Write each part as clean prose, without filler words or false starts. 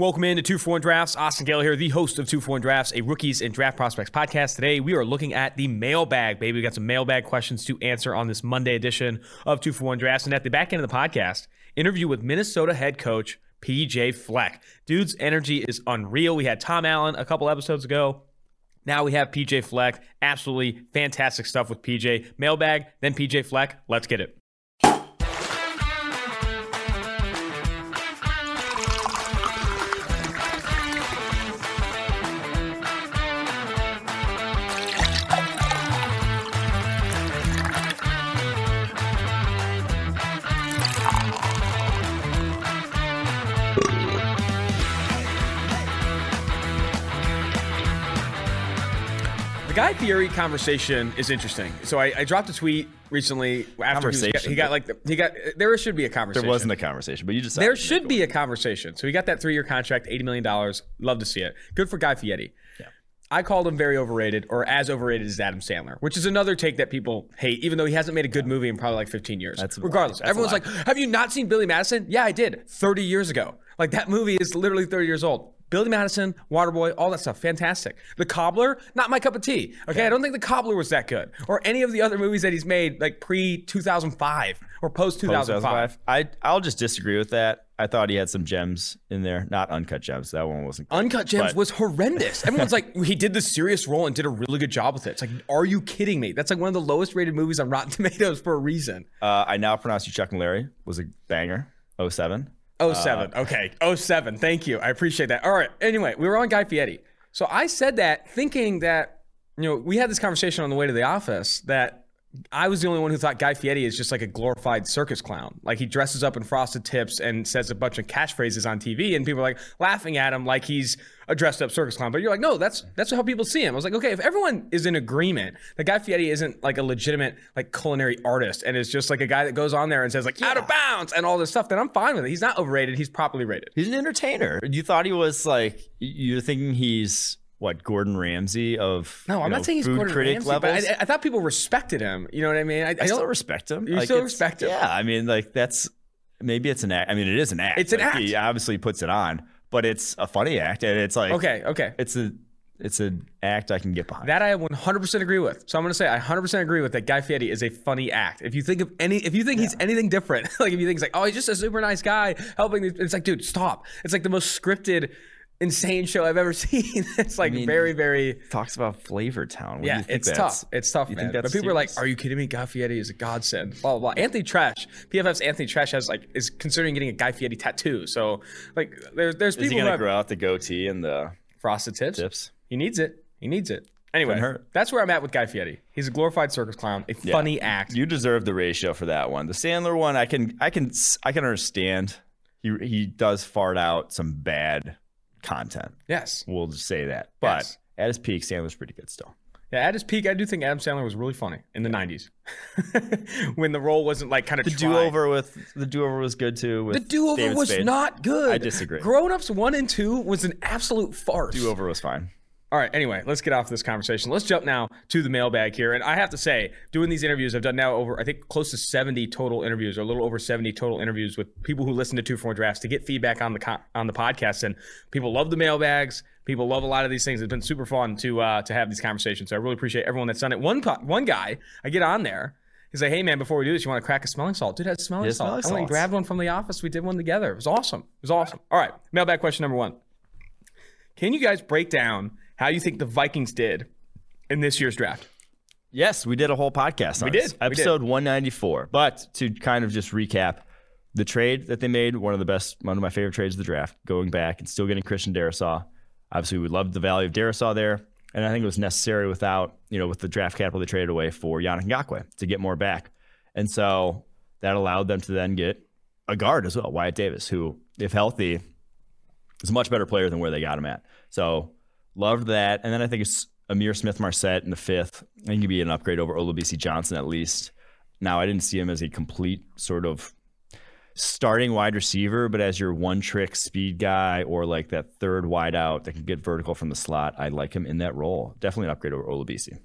Welcome into 241 Drafts. Austin Gale here, the host of 241 Drafts, a Rookies and Draft Prospects podcast. Today, we are looking at the mailbag, baby. We got some mailbag questions to answer on this Monday edition of 241 Drafts. And at the back end of the podcast, interview with Minnesota head coach P.J. Fleck. Dude's energy is unreal. We had Tom Allen a couple episodes ago. Now we have P.J. Fleck. Absolutely fantastic stuff with P.J. Mailbag, then P.J. Fleck. Let's get it. The Guy Fieri conversation is interesting. So I dropped a tweet recently after there should be a conversation. There wasn't a conversation, but you just said there should be a conversation. So he got that 3-year contract, $80 million. Love to see it. Good for Guy Fieri. Yeah. I called him very overrated, or as overrated as Adam Sandler, which is another take that people hate, even though he hasn't made a good movie in probably like 15 years. Regardless, everyone's like, have you not seen Billy Madison? Yeah, I did 30 years ago. Like, that movie is literally 30 years old. Billy Madison, Waterboy, all that stuff, fantastic. The Cobbler, not my cup of tea. Okay, yeah. I don't think The Cobbler was that good, or any of the other movies that he's made, like pre-2005 or post-2005. I'll just disagree with that. I thought he had some gems in there, not Uncut Gems. That one wasn't. Uncut Gems was horrendous. Everyone's like, he did this serious role and did a really good job with it. It's like, are you kidding me? That's like one of the lowest rated movies on Rotten Tomatoes for a reason. I Now Pronounce You Chuck and Larry was a banger, 07. 07. Okay. 07. Thank you. I appreciate that. All right. Anyway, we were on Guy Fieri. So I said that thinking that, you know, we had this conversation on the way to the office that I was the only one who thought Guy Fieri is just like a glorified circus clown. Like, he dresses up in frosted tips and says a bunch of catchphrases on TV, and people are like laughing at him like he's a dressed up circus clown. But you're like, no, that's how people see him. I was like, okay, if everyone is in agreement that Guy Fieri isn't like a legitimate like culinary artist and is just like a guy that goes on there and says like out of bounds and all this stuff, then I'm fine with it. He's not overrated. He's properly rated. He's an entertainer. You thought he was like, you're thinking he's what, Gordon Ramsay of not saying he's Gordon Ramsay levels. But I thought people respected him. You know what I mean? I still respect him. You like, still respect him. Yeah, I mean, like, that's, maybe it's an act. I mean, it is an act. It's an act. He obviously puts it on, but it's a funny act, and it's like, okay, it's an act I can get behind. That I 100% agree with. So I'm going to say I 100% agree with that. Guy Fieri is a funny act. If you think of any, he's anything different, like if you think he's like, oh, he's just a super nice guy helping, it's like, dude, stop. It's like the most scripted, insane show I've ever seen. It's like, I mean, very, very talks about Flavor Town. What do you think it's tough. It's tough, man. But people are like, "Are you kidding me? Guy Fieri is a godsend." Blah blah blah. Anthony Treash, PFF's Anthony Treash is considering getting a Guy Fieri tattoo. So like, there's people. Is he gonna grow out the goatee and the frosted tips? He needs it. Anyway, that's where I'm at with Guy Fieri. He's a glorified circus clown, a funny act. You deserve the ratio for that one. The Sandler one, I can understand. He does fart out some bad content. Yes. We'll just say that. But at his peak, Sandler's pretty good still. Yeah, at his peak, I do think Adam Sandler was really funny in the 90s when the role wasn't like kind of the do-over was good too. The do-over was not good. I disagree. Grown-Ups 1 and 2 was an absolute farce. Do-over was fine. All right, anyway, let's get off this conversation. Let's jump now to the mailbag here. And I have to say, doing these interviews, I've done now over, I think, close to 70 total interviews, or a little over 70 total interviews with people who listen to 241 Drafts to get feedback on the podcast. And people love the mailbags. People love a lot of these things. It's been super fun to have these conversations. So I really appreciate everyone that's done it. One guy, I get on there. He's like, hey, man, before we do this, you want to crack a smelling salt? Dude, I had smelling salt. I grabbed one from the office. We did one together. It was awesome. All right, mailbag question number 1. Can you guys break down how you think the Vikings did in this year's draft? Yes, we did a whole podcast on this. Episode 194. But to kind of just recap, the trade that they made, one of my favorite trades of the draft, going back and still getting Christian Darrisaw. Obviously, we loved the value of Darrisaw there. And I think it was necessary with the draft capital they traded away for Yannick Ngakoue to get more back. And so that allowed them to then get a guard as well, Wyatt Davis, who, if healthy, is a much better player than where they got him at. So loved that. And then I think it's Amir Smith-Marset in the 5th. I think he'd be an upgrade over Olabisi Johnson at least. Now, I didn't see him as a complete sort of starting wide receiver, but as your one-trick speed guy or like that third wide out that can get vertical from the slot, I like him in that role. Definitely an upgrade over Olabisi.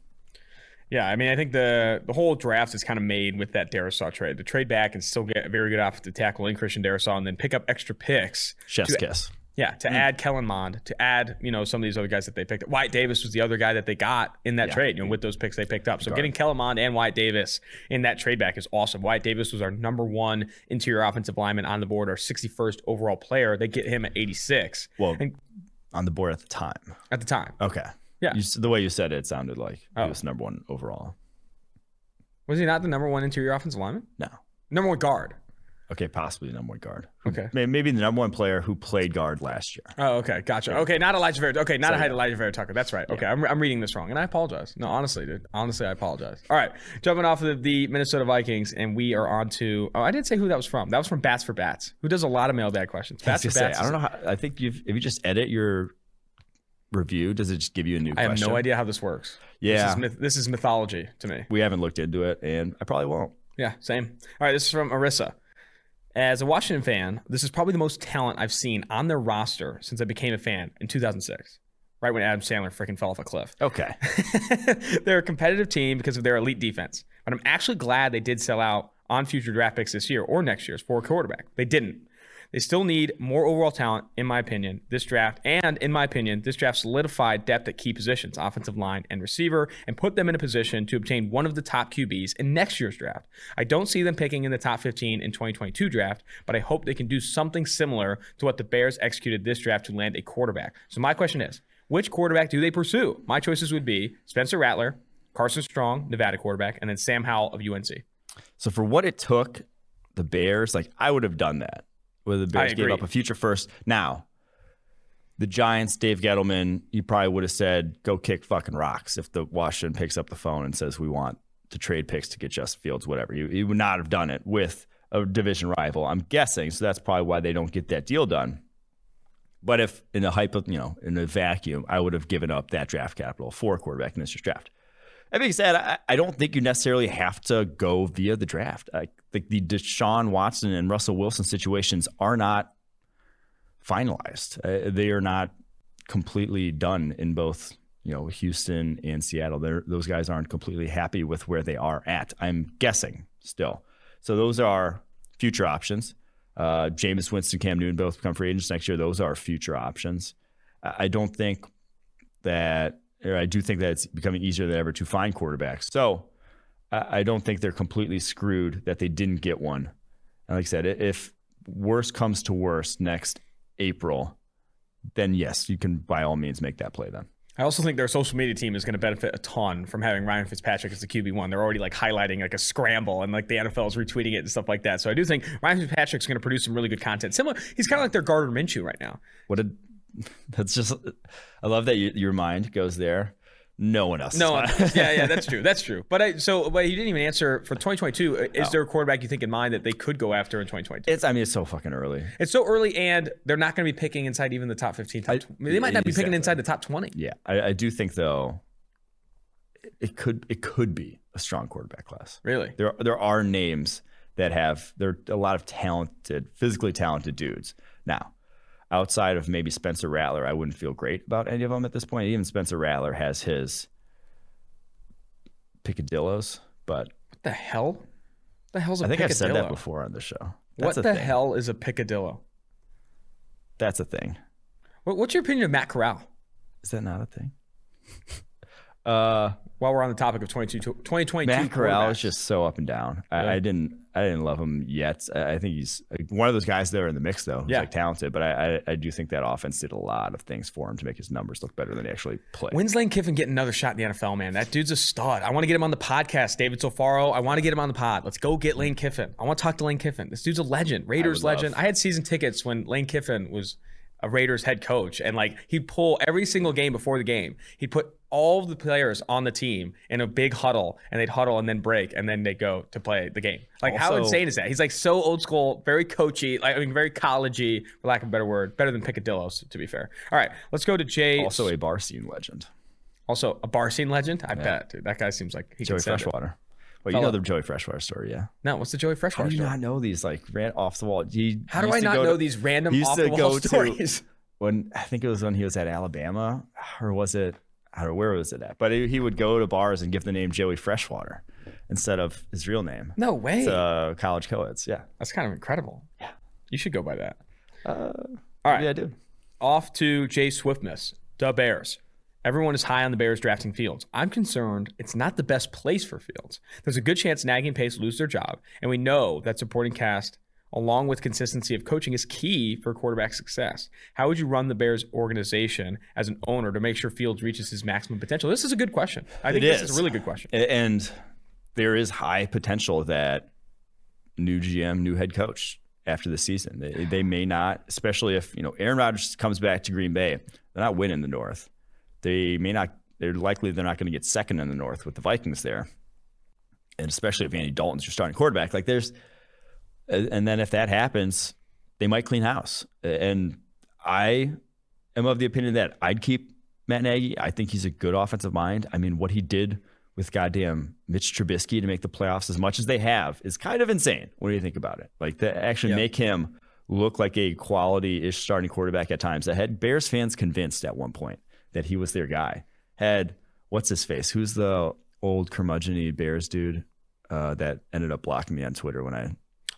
Yeah, I mean, I think the whole draft is kind of made with that Darrisaw trade. The trade back and still get a very good offensive tackle in Christian Darrisaw and then pick up extra picks. Chef's kiss. Yeah, to add Kellen Mond, to add, you know, some of these other guys that they picked up. Wyatt Davis was the other guy that they got in that trade, you know, with those picks they picked up. So getting Kellen Mond and Wyatt Davis in that trade back is awesome. Wyatt Davis was our #1 interior offensive lineman on the board, our 61st overall player. They get him at 86. Well, and, on the board at the time. At the time. Okay. Yeah. You, the way you said it, it sounded like he was #1 overall. Was he not the #1 interior offensive lineman? No. #1 guard. Okay, possibly #1 guard. Okay. Maybe the #1 player who played guard last year. Oh, okay. Gotcha. Yeah. Okay, not Elijah Vera. Okay, not Elijah Vera Tucker. That's right. Okay, yeah. I'm reading this wrong, and I apologize. No, honestly, dude. Honestly, I apologize. All right, jumping off of the Minnesota Vikings, and we are on to – oh, I didn't say who that was from. That was from Bats for Bats, who does a lot of mailbag questions. Bats for Bats. I don't know how – I think you've – if you just edit your – review, does it just give you a new question? I have no idea how this works. Yeah. This is mythology to me. We haven't looked into it, and I probably won't. Yeah, same. All right, this is from Arissa. As a Washington fan, this is probably the most talent I've seen on their roster since I became a fan in 2006, right when Adam Sandler freaking fell off a cliff. Okay. They're a competitive team because of their elite defense, but I'm actually glad they did sell out on future draft picks this year or next year's for a quarterback. They didn't. They still need more overall talent, in my opinion, this draft. And in my opinion, this draft solidified depth at key positions, offensive line and receiver, and put them in a position to obtain one of the top QBs in next year's draft. I don't see them picking in the top 15 in 2022 draft, but I hope they can do something similar to what the Bears executed this draft to land a quarterback. So my question is, which quarterback do they pursue? My choices would be Spencer Rattler, Carson Strong, Nevada quarterback, and then Sam Howell of UNC. So for what it took, the Bears, like, I would have done that. Where the Bears gave up a future first. Now, the Giants, Dave Gettleman, you probably would have said, go kick fucking rocks if the Washington picks up the phone and says, we want to trade picks to get Justin Fields, whatever. You would not have done it with a division rival, I'm guessing. So that's probably why they don't get that deal done. But if in a in a vacuum, I would have given up that draft capital for a quarterback in this year's draft. That being said, I don't think you necessarily have to go via the draft. I think the Deshaun Watson and Russell Wilson situations are not finalized. They are not completely done in both, Houston and Seattle. Those guys aren't completely happy with where they are at, I'm guessing, still. So those are future options. Jameis Winston, Cam Newton both become free agents next year. Those are future options. I do think that it's becoming easier than ever to find quarterbacks. So I don't think they're completely screwed that they didn't get one. And like I said, if worse comes to worse next April, then yes, you can by all means make that play then. I also think their social media team is going to benefit a ton from having Ryan Fitzpatrick as the QB1. They're already highlighting a scramble, and the NFL is retweeting it and stuff like that. So I do think Ryan Fitzpatrick's going to produce some really good content. Similar, he's kind of like their Gardner Minshew right now. That's just, I love that your mind goes there. No one else. No one else. Yeah, that's true. That's true. But you didn't even answer for 2022. Is there a quarterback you think in mind that they could go after in 2022? It's so fucking early. It's so early, and they're not going to be picking inside even the top 15. They might not be picking inside the top 20. Yeah, I do think though, it could be a strong quarterback class. Really, there are names that have a lot of talented, physically talented dudes now. Outside of maybe Spencer Rattler, I wouldn't feel great about any of them at this point. Even Spencer Rattler has his picadillos, but... What the hell? What the hell's a picadillo? I think I've said that before on the show. What the hell is a picadillo? That's a thing. What's your opinion of Matt Corral? Is that not a thing? While we're on the topic of 2022, Matt Corral is just so up and down. Yeah. I didn't love him yet. I think he's one of those guys that are in the mix though. He's talented, but I do think that offense did a lot of things for him to make his numbers look better than he actually played. When's Lane Kiffin getting another shot in the NFL, man? That dude's a stud. I want to get him on the podcast, David Solfaro. I want to get him on the pod. Let's go get Lane Kiffin. I want to talk to Lane Kiffin. This dude's a legend, Raiders legend. I had season tickets when Lane Kiffin was a Raiders head coach, and he'd pull every single game before the game. He'd put all of the players on the team in a big huddle, and they'd huddle and then break, and then they go to play the game. How insane is that? He's so old school, very coachy, very collegey, for lack of a better word, better than picadillos, to be fair. All right, let's go to Jay. Also a bar scene legend. I bet, dude. That guy seems like he could send it. Joey Freshwater. Well, you know the Joey Freshwater story, yeah. No, what's the Joey Freshwater story? How do you not know these ran off the wall? How do I not know these random off the wall stories? I think it was when he was at Alabama, or was it? I don't know, where was it at? But he would go to bars and give the name Joey Freshwater instead of his real name. No way. It's college co-eds, yeah. That's kind of incredible. Yeah. You should go by that. All right. Yeah, I do. off to Jay Swiftness, the Bears. Everyone is high on the Bears drafting Fields. I'm concerned it's not the best place for Fields. There's a good chance Nagy and Pace lose their job, and we know that supporting cast along with consistency of coaching is key for quarterback success. How would you run the Bears organization as an owner to make sure Fields reaches his maximum potential? This is a good question. I think this is a really good question. And there is high potential that new GM, new head coach after the season. They may not, especially if, you know, Aaron Rodgers comes back to Green Bay, they're not winning the North. They may not, they're not going to get second in the North with the Vikings there. And especially if Andy Dalton's your starting quarterback, like there's, and then if that happens, they might clean house. And I am of the opinion that I'd keep Matt Nagy. I think he's a good offensive mind. I mean, what he did with goddamn Mitch Trubisky to make the playoffs as much as they have is kind of insane. What do you think about it? Like, to actually make him look like a quality-ish starting quarterback at times. That had Bears fans convinced at one point that he was their guy. Had, what's his face? Who's the old curmudgeon-y Bears dude that ended up blocking me on Twitter when I...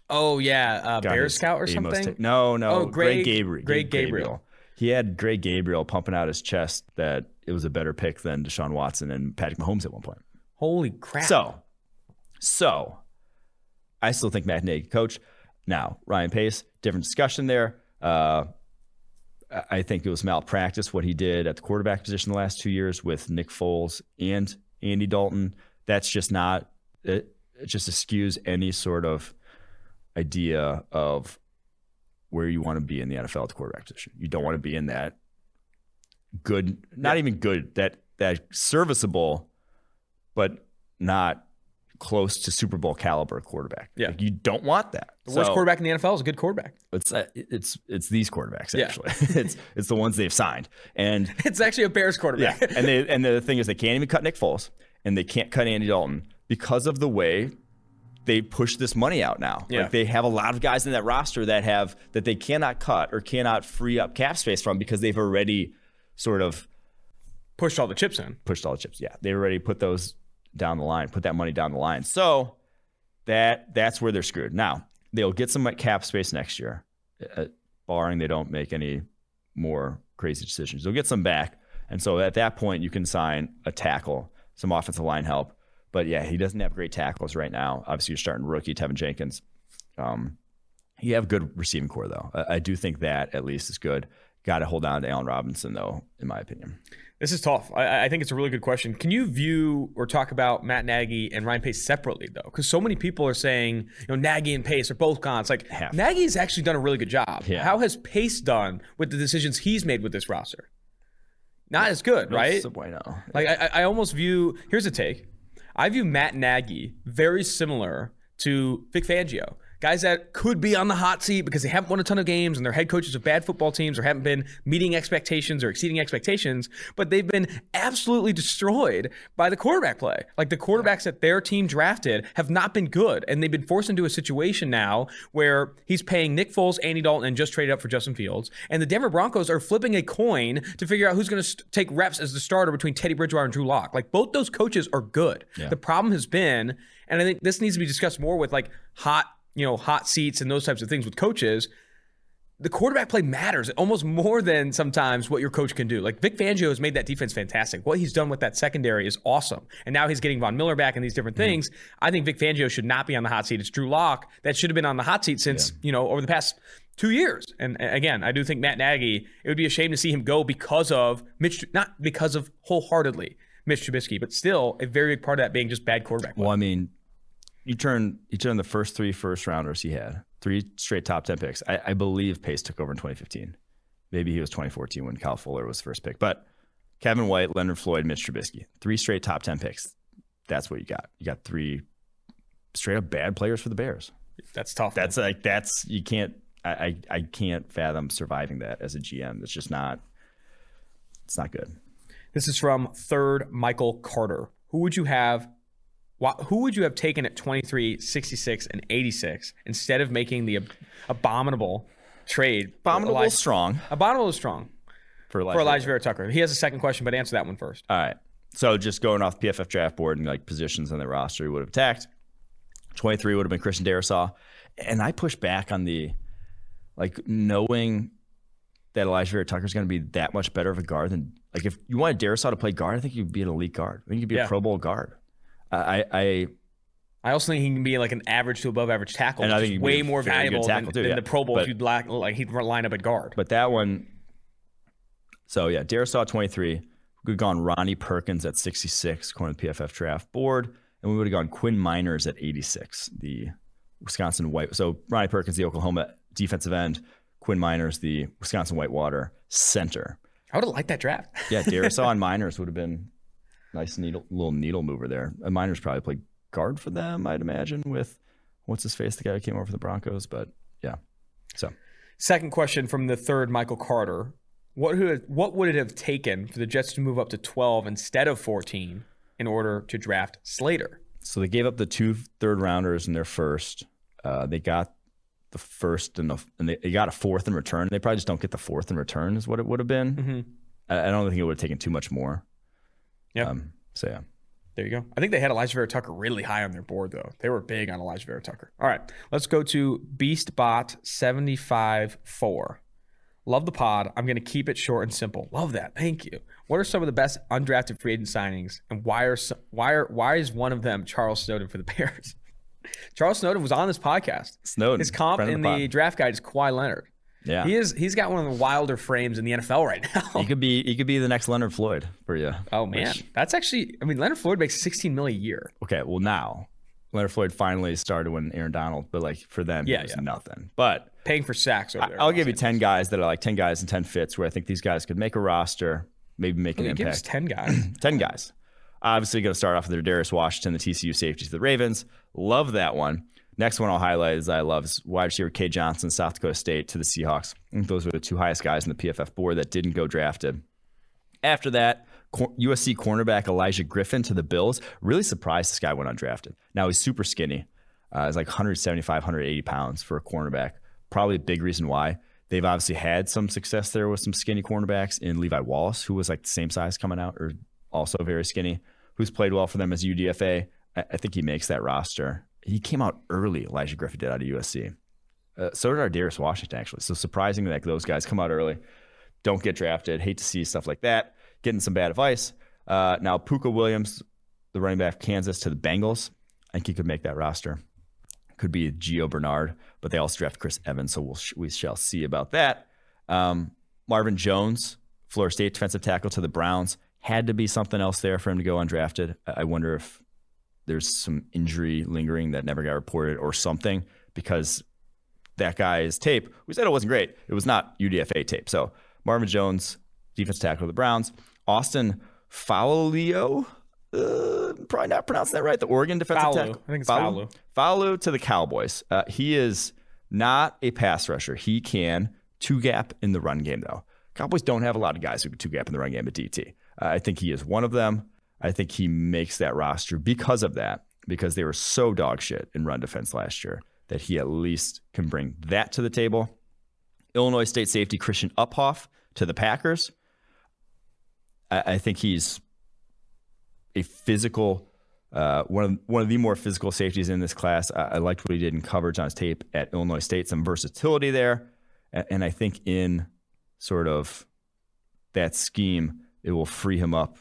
Oh, yeah. Bear Scout or something? No. Oh, Greg Gabriel. He had Greg Gabriel pumping out his chest that it was a better pick than Deshaun Watson and Patrick Mahomes at one point. Holy crap. So I still think Matt Nagy, coach. Now, Ryan Pace, different discussion there. I think it was malpractice what he did at the quarterback position the last 2 years with Nick Foles and Andy Dalton. That's just not – it just eschews any sort of idea of where you want to be in the NFL at the quarterback position. You don't want to be in that good, not even good, that serviceable, but not close to Super Bowl caliber quarterback. Yeah. Like, you don't want that. The worst quarterback in the NFL is a good quarterback. It's these quarterbacks, actually. Yeah. it's the ones they've signed. And it's actually a Bears quarterback. Yeah. And the thing is, they can't even cut Nick Foles, and they can't cut Andy Dalton because of the way they push this money out now. Yeah. Like, they have a lot of guys in that roster that they cannot cut or cannot free up cap space from because they've already sort of pushed all the chips in. Yeah, they already put those down the line, put that money down the line. So that's where they're screwed. Now they'll get some cap space next year, barring they don't make any more crazy decisions. They'll get some back, and so at that point you can sign a tackle, some offensive line help. But yeah, he doesn't have great tackles right now. Obviously, you're starting rookie Tevin Jenkins. You have a good receiving core, though. I do think that at least is good. Got to hold on to Allen Robinson, though, in my opinion. This is tough. I think it's a really good question. Can you view or talk about Matt Nagy and Ryan Pace separately, though? Because so many people are saying, you know, Nagy and Pace are both gone. It's like, Nagy's actually done a really good job. Yeah. How has Pace done with the decisions he's made with this roster? Not as good, right? Like, I almost view – here's a take. I view Matt Nagy very similar to Vic Fangio. Guys that could be on the hot seat because they haven't won a ton of games and they're head coaches of bad football teams or haven't been meeting expectations or exceeding expectations, but they've been absolutely destroyed by the quarterback play. Like, the quarterbacks that their team drafted have not been good, and they've been forced into a situation now where he's paying Nick Foles, Andy Dalton, and just traded up for Justin Fields, and the Denver Broncos are flipping a coin to figure out who's going to take reps as the starter between Teddy Bridgewater and Drew Lock. Like, both those coaches are good. Yeah. The problem has been, and I think this needs to be discussed more with, like, hot seats and those types of things with coaches, the quarterback play matters almost more than sometimes what your coach can do. Like, Vic Fangio has made that defense fantastic. What he's done with that secondary is awesome. And now he's getting Von Miller back and these different things. I think Vic Fangio should not be on the hot seat. It's Drew Lock that should have been on the hot seat since, over the past 2 years. And again, I do think Matt Nagy, it would be a shame to see him go because of Mitch, not because of wholeheartedly Mitch Trubisky, but still a very big part of that being just bad quarterback play. Well, I mean, You turn the first three first-rounders he had, three straight top 10 picks. I believe Pace took over in 2015. Maybe he was 2014 when Kyle Fuller was first pick. But Kevin White, Leonard Floyd, Mitch Trubisky, three straight top 10 picks. That's what you got. You got three straight-up bad players for the Bears. That's tough. That's man. Like that's you can't. I can't fathom surviving that as a GM. It's just not. It's not good. This is from Third Michael Carter. Who would you have taken at 23, 66, and 86 instead of making the abominable trade? Abominable is strong. For Elijah Vera Tucker. He has a second question, but answer that one first. All right. So just going off PFF draft board and like positions on the roster he would have attacked. 23 would have been Christian Darrisaw. And I push back on the, like, knowing that Elijah Vera Tucker is going to be that much better of a guard than, like, if you wanted Darrisaw to play guard, I think you'd be an elite guard. I think you'd be a Pro Bowl guard. I also think he can be like an average to above average tackle, and I think way more valuable than the Pro Bowl. But, he'd line up at guard. But that one, so yeah, Darrisaw 23. We'd have gone Ronnie Perkins at 66, according to the PFF draft board, and we would have gone Quinn Meinerz at 86, the Wisconsin White. So Ronnie Perkins, the Oklahoma defensive end. Quinn Meinerz, the Wisconsin Whitewater center. I would have liked that draft. Yeah, Darrisaw and Meinerz would have been nice little needle mover there. And Meinerz probably played guard for them, I'd imagine, with what's-his-face, the guy who came over for the Broncos. But, yeah. So, second question from the third, Michael Carter. What would it have taken for the Jets to move up to 12 instead of 14 in order to draft Slater? So they gave up the 2 third-rounders in their first. They got the first and they got a fourth in return. They probably just don't get the fourth in return is what it would have been. Mm-hmm. I don't think it would have taken too much more. Yeah. So, yeah. There you go. I think they had Elijah Vera Tucker really high on their board, though. They were big on Elijah Vera Tucker. All right. Let's go to BeastBot 75-4. Love the pod. I'm going to keep it short and simple. Love that. Thank you. What are some of the best undrafted free agent signings, and why is one of them Charles Snowden for the Bears? Charles Snowden was on this podcast. Snowden. His comp in the draft guide is Kawhi Leonard. Yeah. He's got one of the wilder frames in the NFL right now. He could be the next Leonard Floyd for you. Oh man. That's actually, I mean, Leonard Floyd makes $16 million a year. Okay, well now Leonard Floyd finally started when Aaron Donald, but like for them, it was nothing. But paying for sacks over there. I'll give you 10 guys that are like 10 guys and 10 fits where I think these guys could make a roster, maybe make an impact. 10 guys. 10 guys. Obviously, going to start off with Darius Washington, the TCU safety to the Ravens. Love that one. Next one I'll highlight is wide receiver Kay Johnson, South Dakota State to the Seahawks. I think those were the two highest guys in the PFF board that didn't go drafted. After that, USC cornerback Elijah Griffin to the Bills. Really surprised this guy went undrafted. Now he's super skinny. He's like 175, 180 pounds for a cornerback. Probably a big reason why. They've obviously had some success there with some skinny cornerbacks in Levi Wallace, who was like the same size coming out, or also very skinny, who's played well for them as UDFA. I think he makes that roster. He came out early, Elijah Griffin did, out of USC. So did our Darius Washington, actually. So surprising that those guys come out early, don't get drafted. Hate to see stuff like that. Getting some bad advice. Now Puka Williams, the running back of Kansas to the Bengals. I think he could make that roster. Could be Gio Bernard, but they also draft Chris Evans, so we shall see about that. Marvin Jones, Florida State defensive tackle to the Browns. Had to be something else there for him to go undrafted. I wonder if there's some injury lingering that never got reported or something, because that guy's tape, we said it wasn't great. It was not UDFA tape. So Marvin Jones, defensive tackle of the Browns. Austin Faulio, probably not pronouncing that right, the Oregon defensive tackle. I think it's Faulu. Faulu to the Cowboys. He is not a pass rusher. He can two-gap in the run game, though. Cowboys don't have a lot of guys who can two-gap in the run game at DT. I think he is one of them. I think he makes that roster because of that, because they were so dog shit in run defense last year that he at least can bring that to the table. Illinois State safety Christian Uphoff to the Packers. I think he's a physical, one of the more physical safeties in this class. I liked what he did in coverage on his tape at Illinois State, some versatility there. And I think in sort of that scheme, it will free him up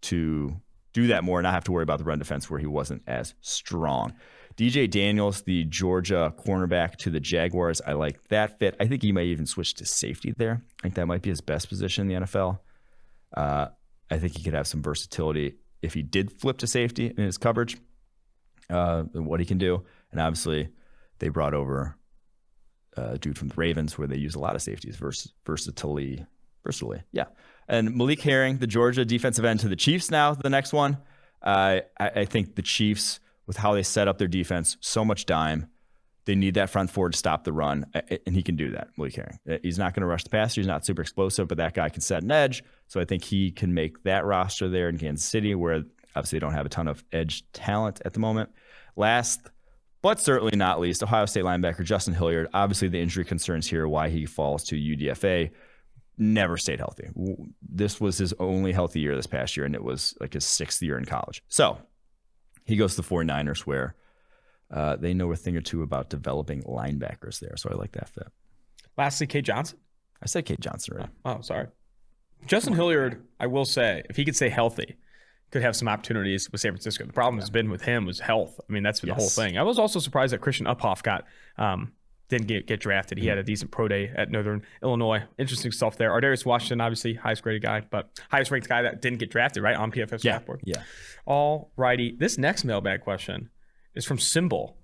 to do that more and not have to worry about the run defense where he wasn't as strong. DJ Daniels, the Georgia cornerback to the Jaguars. I like that fit. I think he might even switch to safety there. I think that might be his best position in the NFL. I think he could have some versatility if he did flip to safety in his coverage, and what he can do. And obviously they brought over a dude from the Ravens where they use a lot of safeties versatility. Yeah. And Malik Herring, the Georgia defensive end to the Chiefs now, the next one. I think the Chiefs, with how they set up their defense, so much dime, they need that front four to stop the run, and he can do that, Malik Herring. He's not going to rush the passer. He's not super explosive, but that guy can set an edge. So I think he can make that roster there in Kansas City, where obviously they don't have a ton of edge talent at the moment. Last but certainly not least, Ohio State linebacker Justin Hilliard. Obviously the injury concerns here, why he falls to UDFA. Never stayed healthy. This was his only healthy year this past year, and it was like his 6th year in college. So he goes to the 49ers, where they know a thing or two about developing linebackers there. So I like that fit. Lastly, Kay Johnson. I said Kay Johnson already. Oh, sorry. Justin Hilliard, I will say, if he could stay healthy, could have some opportunities with San Francisco. The problem has been with him was health. I mean, that's been the whole thing. I was also surprised that Christian Uphoff got didn't get drafted. He had a decent pro day at Northern Illinois. Interesting stuff there. Darius Washington, obviously, highest graded guy, but highest ranked guy that didn't get drafted, right? On PFF's draft board. Yeah. All righty. This next mailbag question is from Symbol.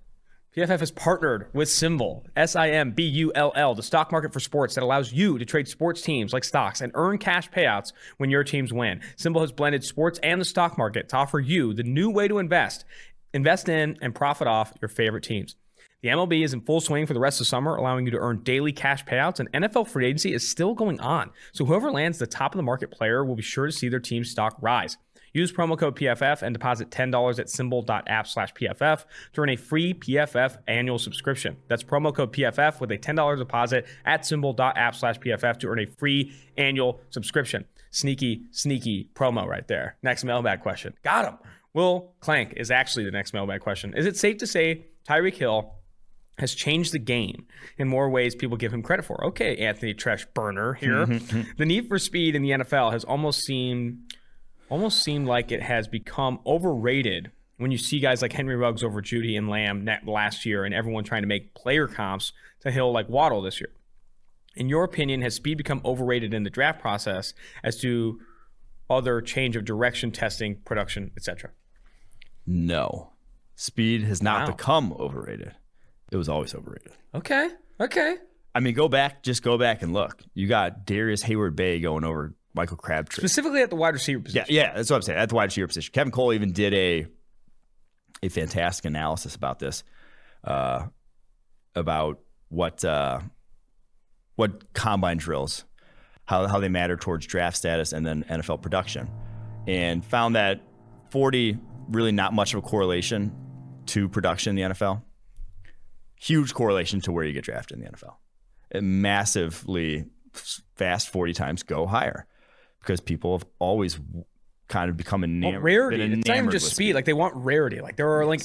PFF has partnered with Symbol, S-I-M-B-U-L-L, the stock market for sports that allows you to trade sports teams like stocks and earn cash payouts when your teams win. Symbol has blended sports and the stock market to offer you the new way to invest in and profit off your favorite teams. The MLB is in full swing for the rest of summer, allowing you to earn daily cash payouts, and NFL free agency is still going on. So whoever lands the top of the market player will be sure to see their team's stock rise. Use promo code PFF and deposit $10 at symbol.app/PFF to earn a free PFF annual subscription. That's promo code PFF with a $10 deposit at symbol.app/PFF to earn a free annual subscription. Sneaky, sneaky promo right there. Next mailbag question. Got him. Will Clank is actually the next mailbag question. Is it safe to say Tyreek Hill has changed the game in more ways people give him credit for? Okay, Anthony Treash burner here. The need for speed in the NFL has almost seemed like it has become overrated when you see guys like Henry Ruggs over Judy and Lamb last year and everyone trying to make player comps to Hill like Waddle this year. In your opinion, has speed become overrated in the draft process as to other change of direction, testing, production, etc.? No. Speed has not become overrated. It was always overrated. Okay. Okay. I mean, go back and look. You got Darius Hayward-Bay going over Michael Crabtree. Specifically at the wide receiver position. Yeah, that's what I'm saying. At the wide receiver position. Kevin Cole even did a fantastic analysis about this, about what combine drills, how they matter towards draft status and then NFL production, and found that 40 really not much of a correlation to production in the NFL. Huge correlation to where you get drafted in the NFL. It massively fast 40 times go higher. Because people have always kind of become enamored. Well, rarity. It's not even just speed. Like they want rarity. Like there are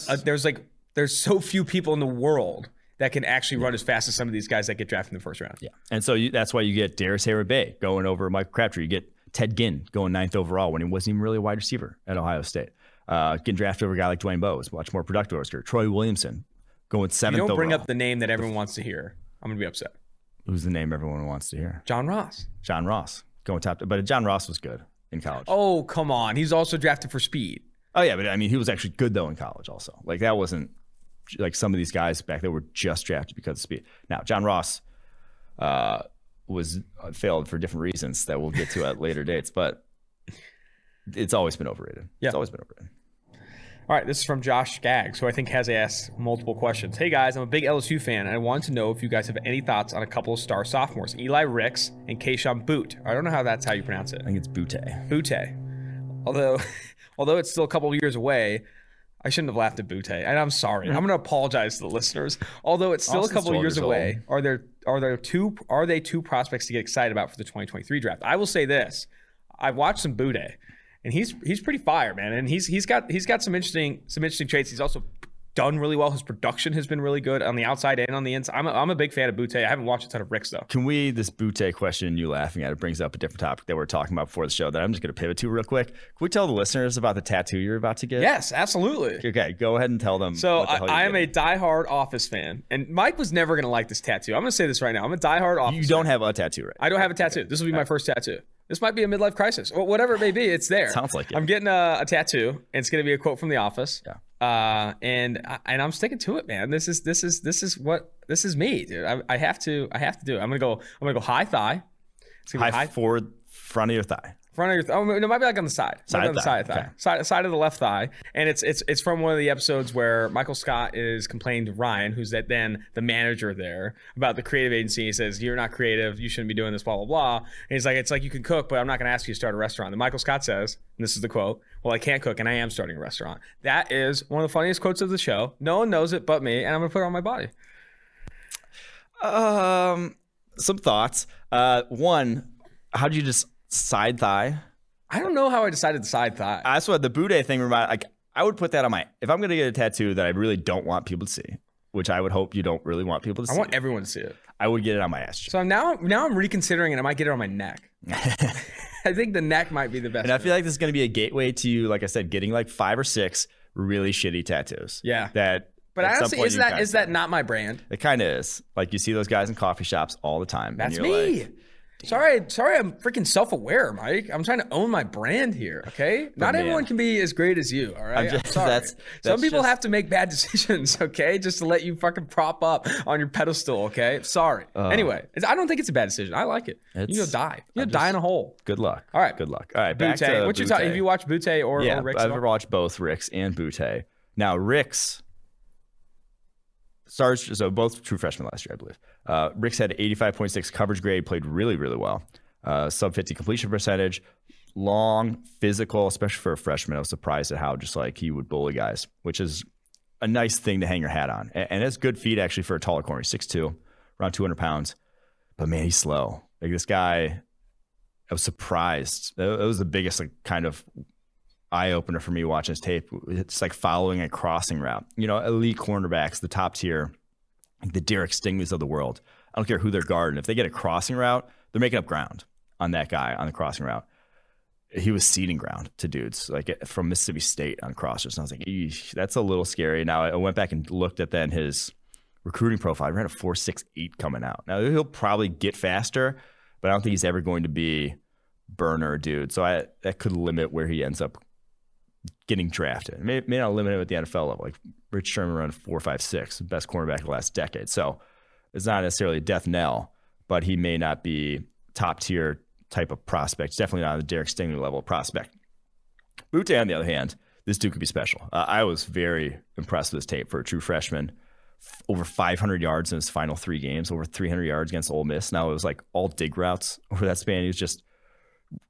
there's so few people in the world that can actually run as fast as some of these guys that get drafted in the first round. Yeah, and so that's why you get Darius Hayward-Bay going over Michael Crabtree. You get Ted Ginn going 9th overall when he wasn't even really a wide receiver at Ohio State. Getting drafted over a guy like Dwayne Bowe was much more productive. Troy Williamson going 7th overall. You don't bring up the name that everyone wants to hear. I'm gonna be upset. Who's the name everyone wants to hear? John Ross. Going top, but John Ross was good in college. Oh, come on. He's also drafted for speed. Oh, yeah, but I mean, he was actually good, though, in college also. Like, that wasn't like some of these guys back there were just drafted because of speed. Now, John Ross was failed for different reasons that we'll get to at later dates, but it's always been overrated. Yeah. It's always been overrated. All right, this is from Josh Skaggs, who I think has asked multiple questions. Hey, guys, I'm a big LSU fan, and I wanted to know if you guys have any thoughts on a couple of star sophomores, Eli Ricks and Kayshon Boutte. I don't know how that's how you pronounce it. I think it's Boutte. Boutte. Although it's still a couple of years away, I shouldn't have laughed at Boutte, and I'm sorry. I'm going to apologize to the listeners. Although it's still Austin's a couple of years away, are they two prospects to get excited about for the 2023 draft? I will say this. I've watched some Boutte. And he's pretty fire, man. And he's got some interesting traits. He's also done really well. His production has been really good on the outside and on the inside. I'm a big fan of Boutte. I haven't watched a ton of Ricks though. Can we this Boutte question you laughing at it brings up a different topic that we were talking about before the show that I'm just gonna pivot to real quick. Can we tell the listeners about the tattoo you're about to get? Yes, absolutely. Okay, go ahead and tell them. So I am a diehard Office fan, and Mike was never gonna like this tattoo. I'm gonna say this right now. I'm a diehard Office. You don't fan. Have a tattoo, right? I don't have a tattoo. Okay. This will be my first tattoo. This might be a midlife crisis or whatever it may be. It's there. Sounds like it. I'm getting a tattoo, and it's going to be a quote from The Office. Yeah. And I'm sticking to it, man. This is me, dude. I have to do it. I'm gonna go high thigh. It's gonna be high forward front of your thigh. Front of your thigh. Oh no, might be like on the side. Side of the left thigh. And it's from one of the episodes where Michael Scott is complaining to Ryan, who's then the manager there, about the creative agency. He says, "You're not creative. You shouldn't be doing this." Blah blah blah. And he's like, "It's like you can cook, but I'm not gonna ask you to start a restaurant." And Michael Scott says, and this is the quote, "Well, I can't cook, and I am starting a restaurant." That is one of the funniest quotes of the show. No one knows it but me, and I'm gonna put it on my body. Some thoughts. One, how do you just side thigh? I don't know how I decided the side thigh. That's what the Boutte thing reminded. Like I would put that on my. If I'm gonna get a tattoo that I really don't want people to see, which I would hope you don't really want people to see. I want everyone to see it. I would get it on my ass cheek. So now I'm reconsidering it. I might get it on my neck. I think the neck might be the best. And I feel like this is going to be a gateway to, like I said, getting like 5 or 6 really shitty tattoos. Yeah. But honestly, is that not my brand? It kind of is. Like, you see those guys in coffee shops all the time. That's me. Like, Sorry, I'm freaking self-aware, Mike. I'm trying to own my brand here, okay? Not everyone can be as great as you, all right? Some people have to make bad decisions, okay? Just to let you fucking prop up on your pedestal, okay? Sorry. Anyway, I don't think it's a bad decision. I like it. You go die. You go die in a hole. Good luck. All right. Good luck. All right, back to Boutte. Have you watched Boutte or Rick's? I've watched both Rick's and Boutte. Now, Rick's stars, so both true freshmen last year, I believe. Rick's had 85.6 coverage grade, played really, really well. Sub 50 completion percentage, long, physical, especially for a freshman. I was surprised at how just like he would bully guys, which is a nice thing to hang your hat on. And that's good feed actually for a taller corner. He's 6'2", around 200 pounds. But man, he's slow. Like this guy, I was surprised. That was the biggest like kind of eye-opener for me watching his tape. It's like following a crossing route. You know, elite cornerbacks, the top tier, the Derek Stingley's of the world. I don't care who they're guarding. If they get a crossing route, they're making up ground on that guy on the crossing route. He was ceding ground to dudes like from Mississippi State on crossers. And I was like, eesh, that's a little scary. Now I went back and looked at then his recruiting profile. He ran a 4.68 coming out. Now he'll probably get faster, but I don't think he's ever going to be burner dude. So that could limit where he ends up getting drafted. May not limit him at the NFL level. Like Rich Sherman ran 4.56, best cornerback of the last decade. So it's not necessarily a death knell, but he may not be top tier type of prospect. Definitely not on the Derek Stingley level of prospect. Boutte, on the other hand, this dude could be special. I was very impressed with his tape for a true freshman. Over 500 yards in his final 3 games, over 300 yards against Ole Miss. Now it was like all dig routes over that span. He was just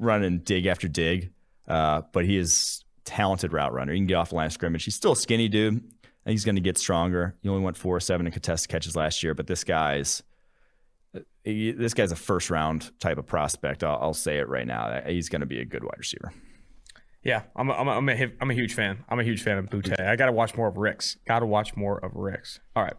running dig after dig. But he is talented route runner. He can get off the line of scrimmage. He's still a skinny dude, and he's going to get stronger. He only went 4-7 in contested catches last year, but this guy's a first round type of prospect. I'll say it right now. He's going to be a good wide receiver. Yeah, I'm a huge fan. I'm a huge fan of Boutte. I got to watch more of Rick's. All right.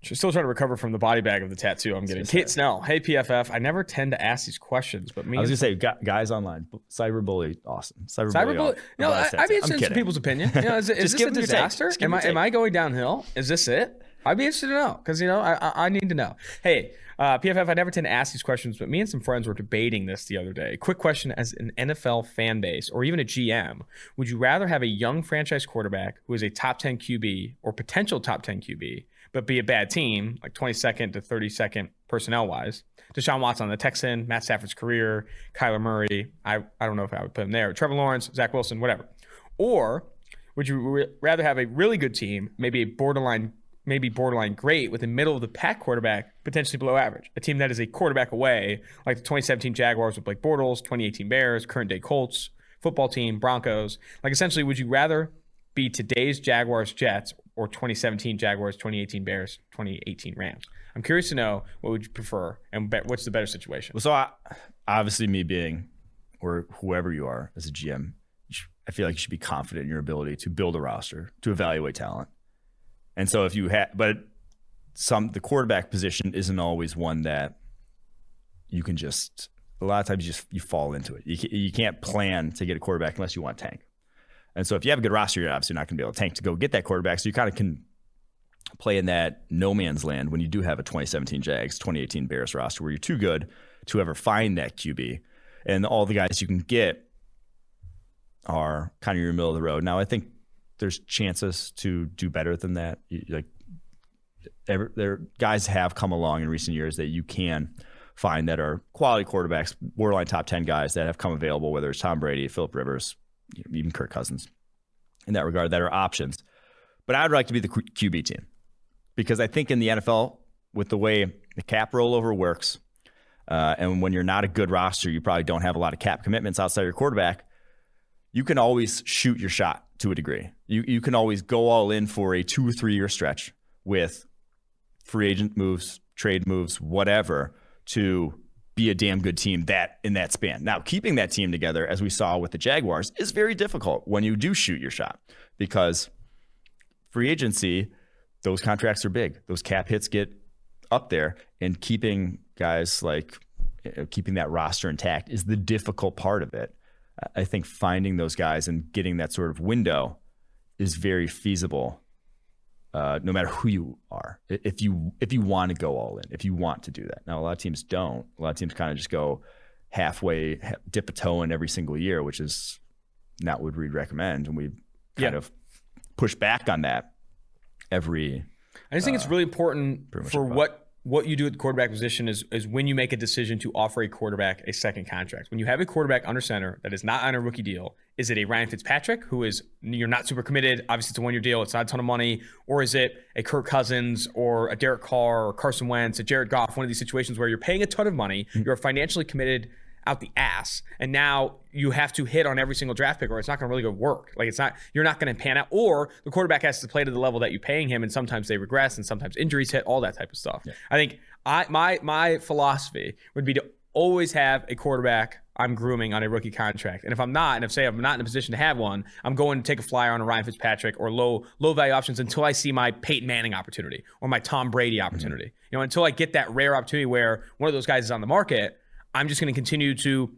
She's still trying to recover from the body bag of the tattoo I'm getting. Kate Snell, hey, PFF. I never tend to ask these questions, but I was going to say, guys online, cyberbully, awesome. Cyberbully. No, I'd be interested in people's opinion. You know, is this a disaster? Am I going downhill? Is this it? I'd be interested to know because, you know, I need to know. Hey, PFF, I never tend to ask these questions, but me and some friends were debating this the other day. Quick question, as an NFL fan base or even a GM, would you rather have a young franchise quarterback who is a top 10 QB or potential top 10 QB but be a bad team, like 22nd to 32nd personnel-wise? Deshaun Watson, the Texan, Matt Stafford's career, Kyler Murray. I don't know if I would put him there. Trevor Lawrence, Zach Wilson, whatever. Or would you rather have a really good team, maybe borderline great with a middle-of-the-pack quarterback, potentially below average? A team that is a quarterback away, like the 2017 Jaguars with Blake Bortles, 2018 Bears, current-day Colts, football team, Broncos. Like, essentially, would you rather be today's Jaguars, Jets, or 2017 Jaguars, 2018 Bears, 2018 Rams? I'm curious to know, what would you prefer, and what's the better situation? Well, so obviously me being, or whoever you are as a GM, I feel like you should be confident in your ability to build a roster, to evaluate talent. And so if you have, but the quarterback position isn't always one that you can just, a lot of times you fall into it. You can't plan to get a quarterback unless you want to tank. And so if you have a good roster, you're obviously not going to be able to tank to go get that quarterback. So you kind of can play in that no man's land when you do have a 2017 Jags, 2018 Bears roster where you're too good to ever find that QB. And all the guys you can get are kind of your middle of the road. Now, I think there's chances to do better than that. Like, there guys have come along in recent years that you can find that are quality quarterbacks, borderline top 10 guys that have come available, whether it's Tom Brady, Philip Rivers, even Kirk Cousins in that regard, that are options. But I'd like to be the QB team because I think in the NFL, with the way the cap rollover works, and when you're not a good roster, you probably don't have a lot of cap commitments outside your quarterback, you can always shoot your shot to a degree. You can always go all in for a 2 or 3 year stretch with free agent moves, trade moves, whatever, to be a damn good team that in that span. Now, keeping that team together, as we saw with the Jaguars, is very difficult when you do shoot your shot because free agency those contracts are big. Those cap hits get up there, and keeping guys like, keeping that roster intact is the difficult part of it. I think finding those guys and getting that sort of window is very feasible, no matter who you are. If you want to go all in, if you want to do that. Now, a lot of teams don't. A lot of teams kind of just go halfway, dip a toe in every single year, which is not what we'd recommend. And we kind of push back on that every. I just think it's really important for what you do at the quarterback position is when you make a decision to offer a quarterback a second contract. When you have a quarterback under center that is not on a rookie deal, is it a Ryan Fitzpatrick who is, you're not super committed, obviously it's a one-year deal, it's not a ton of money, or is it a Kirk Cousins or a Derek Carr or Carson Wentz, a Jared Goff, one of these situations where you're paying a ton of money, you're financially committed out the ass, and now you have to hit on every single draft pick or it's not going to really go work. Like it's not, you're not going to pan out, or the quarterback has to play to the level that you're paying him, and sometimes they regress and sometimes injuries hit, all that type of stuff. Yeah. I think my philosophy would be to always have a quarterback I'm grooming on a rookie contract. And if I'm not, and if say I'm not in a position to have one, I'm going to take a flyer on a Ryan Fitzpatrick or low value options until I see my Peyton Manning opportunity or my Tom Brady opportunity. Mm-hmm. You know, until I get that rare opportunity where one of those guys is on the market, I'm just going to continue to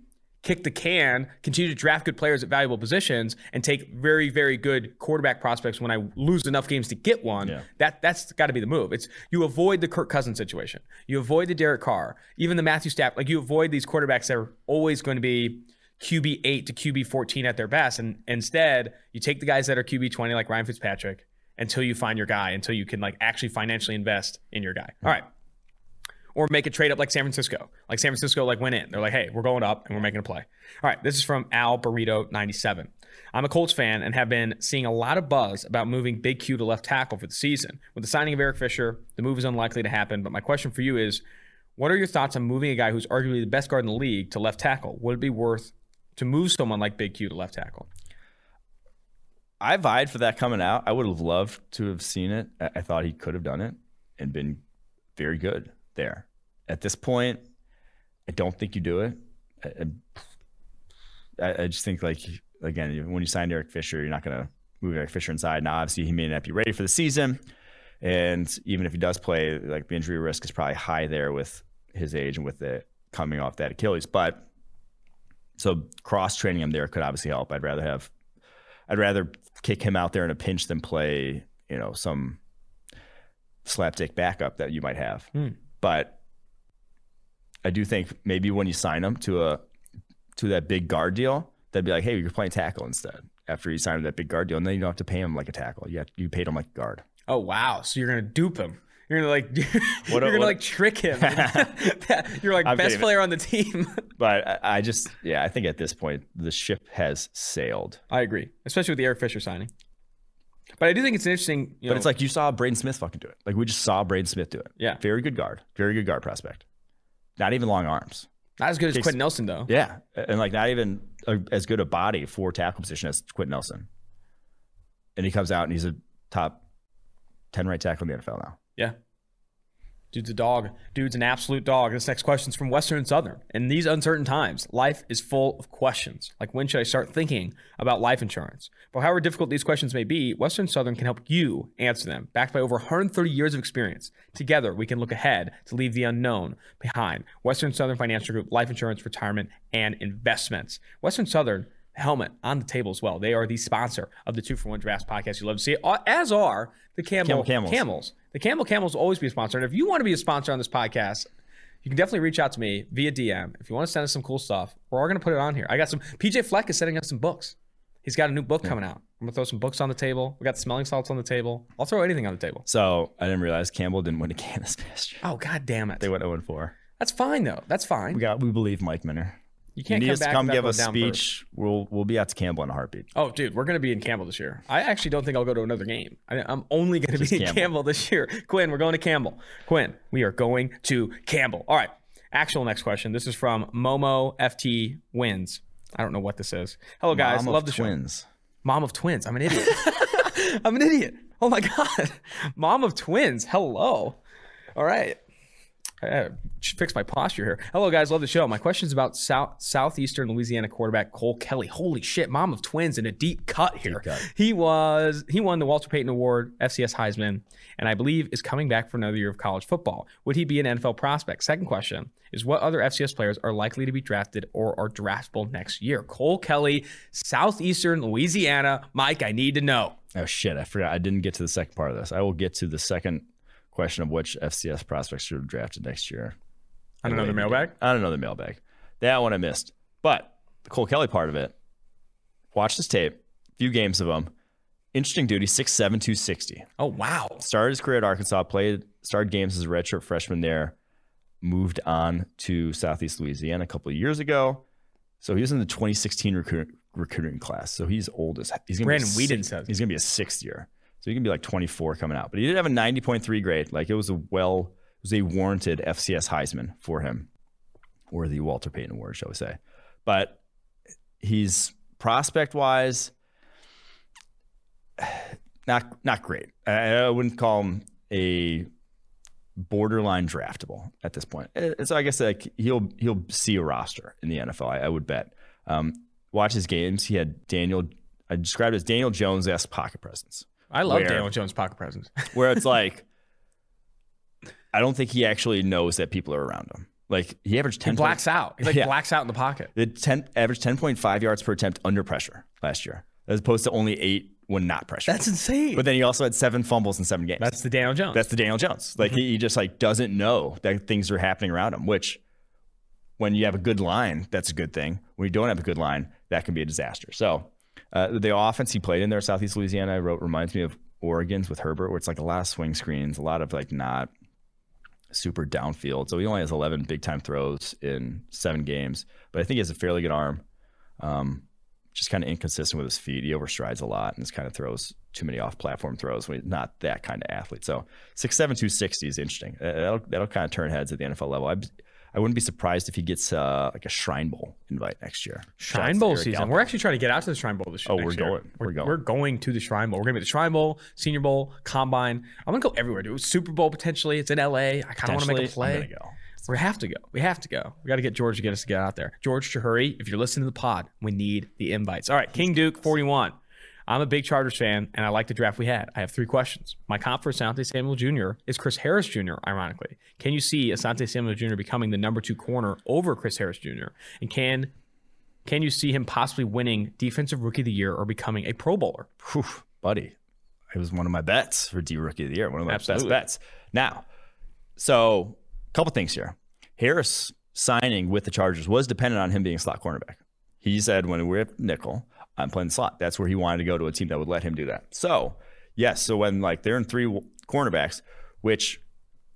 kick the can, continue to draft good players at valuable positions, and take very, very good quarterback prospects when I lose enough games to get one. Yeah. That's got to be the move. It's, you avoid the Kirk Cousins situation. You avoid the Derek Carr, even the Matthew Stafford. Like, you avoid these quarterbacks that are always going to be QB 8 to QB 14 at their best. And instead, you take the guys that are QB 20, like Ryan Fitzpatrick, until you find your guy, until you can like actually financially invest in your guy. Mm-hmm. All right. Or make a trade up like San Francisco. Like San Francisco like went in. They're like, hey, we're going up and we're making a play. All right, this is from Al Burrito 97. I'm a Colts fan and have been seeing a lot of buzz about moving Big Q to left tackle for the season. With the signing of Eric Fisher, the move is unlikely to happen. But my question for you is, what are your thoughts on moving a guy who's arguably the best guard in the league to left tackle? Would it be worth to move someone like Big Q to left tackle? I vied for that coming out. I would have loved to have seen it. I thought he could have done it and been very good there. At this point, I don't think you do it. I just think, like, again, when you signed Eric Fisher, you're not going to move Eric Fisher inside. Now, obviously, he may not be ready for the season. And even if he does play, like, the injury risk is probably high there with his age and with it coming off that Achilles. But so cross-training him there could obviously help. I'd rather kick him out there in a pinch than play, you know, some slapdick backup that you might have. But I do think maybe when you sign him to that big guard deal, that'd be like, hey, you're playing tackle instead after you sign him that big guard deal, and then you don't have to pay him like a tackle. You paid him like a guard. Oh wow! So you're gonna dupe him. You're gonna like trick him. You're like best player on the team. But I think at this point the ship has sailed. I agree, especially with the Eric Fisher signing. But I do think it's an interesting. But it's like you saw Braden Smith fucking do it. Like we just saw Braden Smith do it. Yeah. Very good guard prospect. Not even long arms. Not as good as Quentin Nelson though. Yeah, and like not even as good a body for tackle position as Quentin Nelson. And he comes out and he's a top 10 right tackle in the NFL now. Yeah. Dude's a dog. Dude's an absolute dog. This next question's from Western Southern. In these uncertain times, life is full of questions. Like, when should I start thinking about life insurance? But however difficult these questions may be, Western Southern can help you answer them. Backed by over 130 years of experience, together we can look ahead to leave the unknown behind. Western Southern Financial Group, life insurance, retirement, and investments. Western Southern, helmet on the table as well. They are the sponsor of the 2-for-1 Drafts podcast. You love to see it, as are the Camels. The Camels will always be a sponsor. And if you want to be a sponsor on this podcast, you can definitely reach out to me via DM. If you want to send us some cool stuff, we're all going to put it on here. I got some. P.J. Fleck is setting up some books. He's got a new book coming out. I'm going to throw some books on the table. We got smelling salts on the table. I'll throw anything on the table. So I didn't realize Campbell didn't win again this past year. Oh, God damn it. They went 0-4. That's fine, though. That's fine. We believe Mike Minner. You can't come back. Come give a speech. We'll be out to Campbell in a heartbeat. Oh, dude, we're gonna be in Campbell this year. I actually don't think I'll go to another game. I'm only gonna be in Campbell this year. Quinn, we're going to Campbell. Quinn, we are going to Campbell. All right. Actual next question. This is from Momo FT Wins. I don't know what this is. Hello, guys. Love the twins. Mom of twins. I'm an idiot. I'm an idiot. Oh my god. Mom of twins. Hello. All right. I should fix my posture here. Hello, guys. Love the show. My question is about Southeastern Louisiana quarterback Cole Kelly. Holy shit, mom of twins and a deep cut here. Deep cut. He won the Walter Payton Award, FCS Heisman, and I believe is coming back for another year of college football. Would he be an NFL prospect? Second question is what other FCS players are likely to be drafted or are draftable next year? Cole Kelly, Southeastern Louisiana. Mike, I need to know. Oh, shit. I forgot. I didn't get to the second part of this. I will get to the second question of which FCS prospects are drafted next year. I don't know the mailbag. That one I missed. But the Cole Kelly part of it, watch this tape, few games of him. Interesting dude. He's 6'7", 260. Oh, wow. Started his career at Arkansas, started games as a redshirt freshman there, moved on to Southeast Louisiana a couple of years ago. So he was in the 2016 recruiting class. So he's old as he's Brandon Whedon says. He's going to be a sixth year. So he can be like 24 coming out. But he did have a 90.3 grade. Like it was a warranted FCS Heisman for him. Or the Walter Payton Award, shall we say. But he's prospect-wise, not great. I wouldn't call him a borderline draftable at this point. And so I guess like he'll see a roster in the NFL, I would bet. Watch his games. He had I described it as Daniel Jones-esque pocket presence. I love Daniel Jones' pocket presence. Where it's like, I don't think he actually knows that people are around him. Like, he averaged 10. He blacks out. He blacks out in the pocket. Averaged 10.5 yards per attempt under pressure last year, as opposed to only 8 when not pressured. That's insane. But then he also had 7 fumbles in 7 games. That's the Daniel Jones. Like, he just, like, doesn't know that things are happening around him, which, when you have a good line, that's a good thing. When you don't have a good line, that can be a disaster. So, the offense he played in there, Southeast Louisiana, I wrote, reminds me of Oregon's with Herbert, where it's like a lot of swing screens, a lot of like not super downfield. So he only has 11 big-time throws in 7 games, but I think he has a fairly good arm, just kind of inconsistent with his feet. He overstrides a lot and just kind of throws too many off-platform throws when he's not that kind of athlete. So 6'7", 260 is interesting. That'll kind of turn heads at the NFL level. I wouldn't be surprised if he gets like a Shrine Bowl invite next year. Shrine Bowl season. We're actually trying to get out to the Shrine Bowl this year. Oh, we're going. We're going to the Shrine Bowl. We're going to be the Shrine Bowl, Senior Bowl, Combine. I'm going to go everywhere, dude. Super Bowl potentially. It's in LA. I kind of want to make a play. I'm going to go. We have to go. We got to get George to get us out there. George Chahuri, if you're listening to the pod, we need the invites. All right, King Duke 41. I'm a big Chargers fan, and I like the draft we had. I have 3 questions. My comp for Asante Samuel Jr. is Chris Harris Jr., ironically. Can you see Asante Samuel Jr. becoming the #2 corner over Chris Harris Jr.? And can you see him possibly winning Defensive Rookie of the Year or becoming a Pro Bowler? Whew, buddy. It was one of my bets for D-Rookie of the Year. One of my best bets. Now, so a couple things here. Harris signing with the Chargers was dependent on him being a slot cornerback. He said when we're at nickel, I'm playing the slot. That's where he wanted to go, to a team that would let him do that. So, yes. So when like they're in 3 cornerbacks, which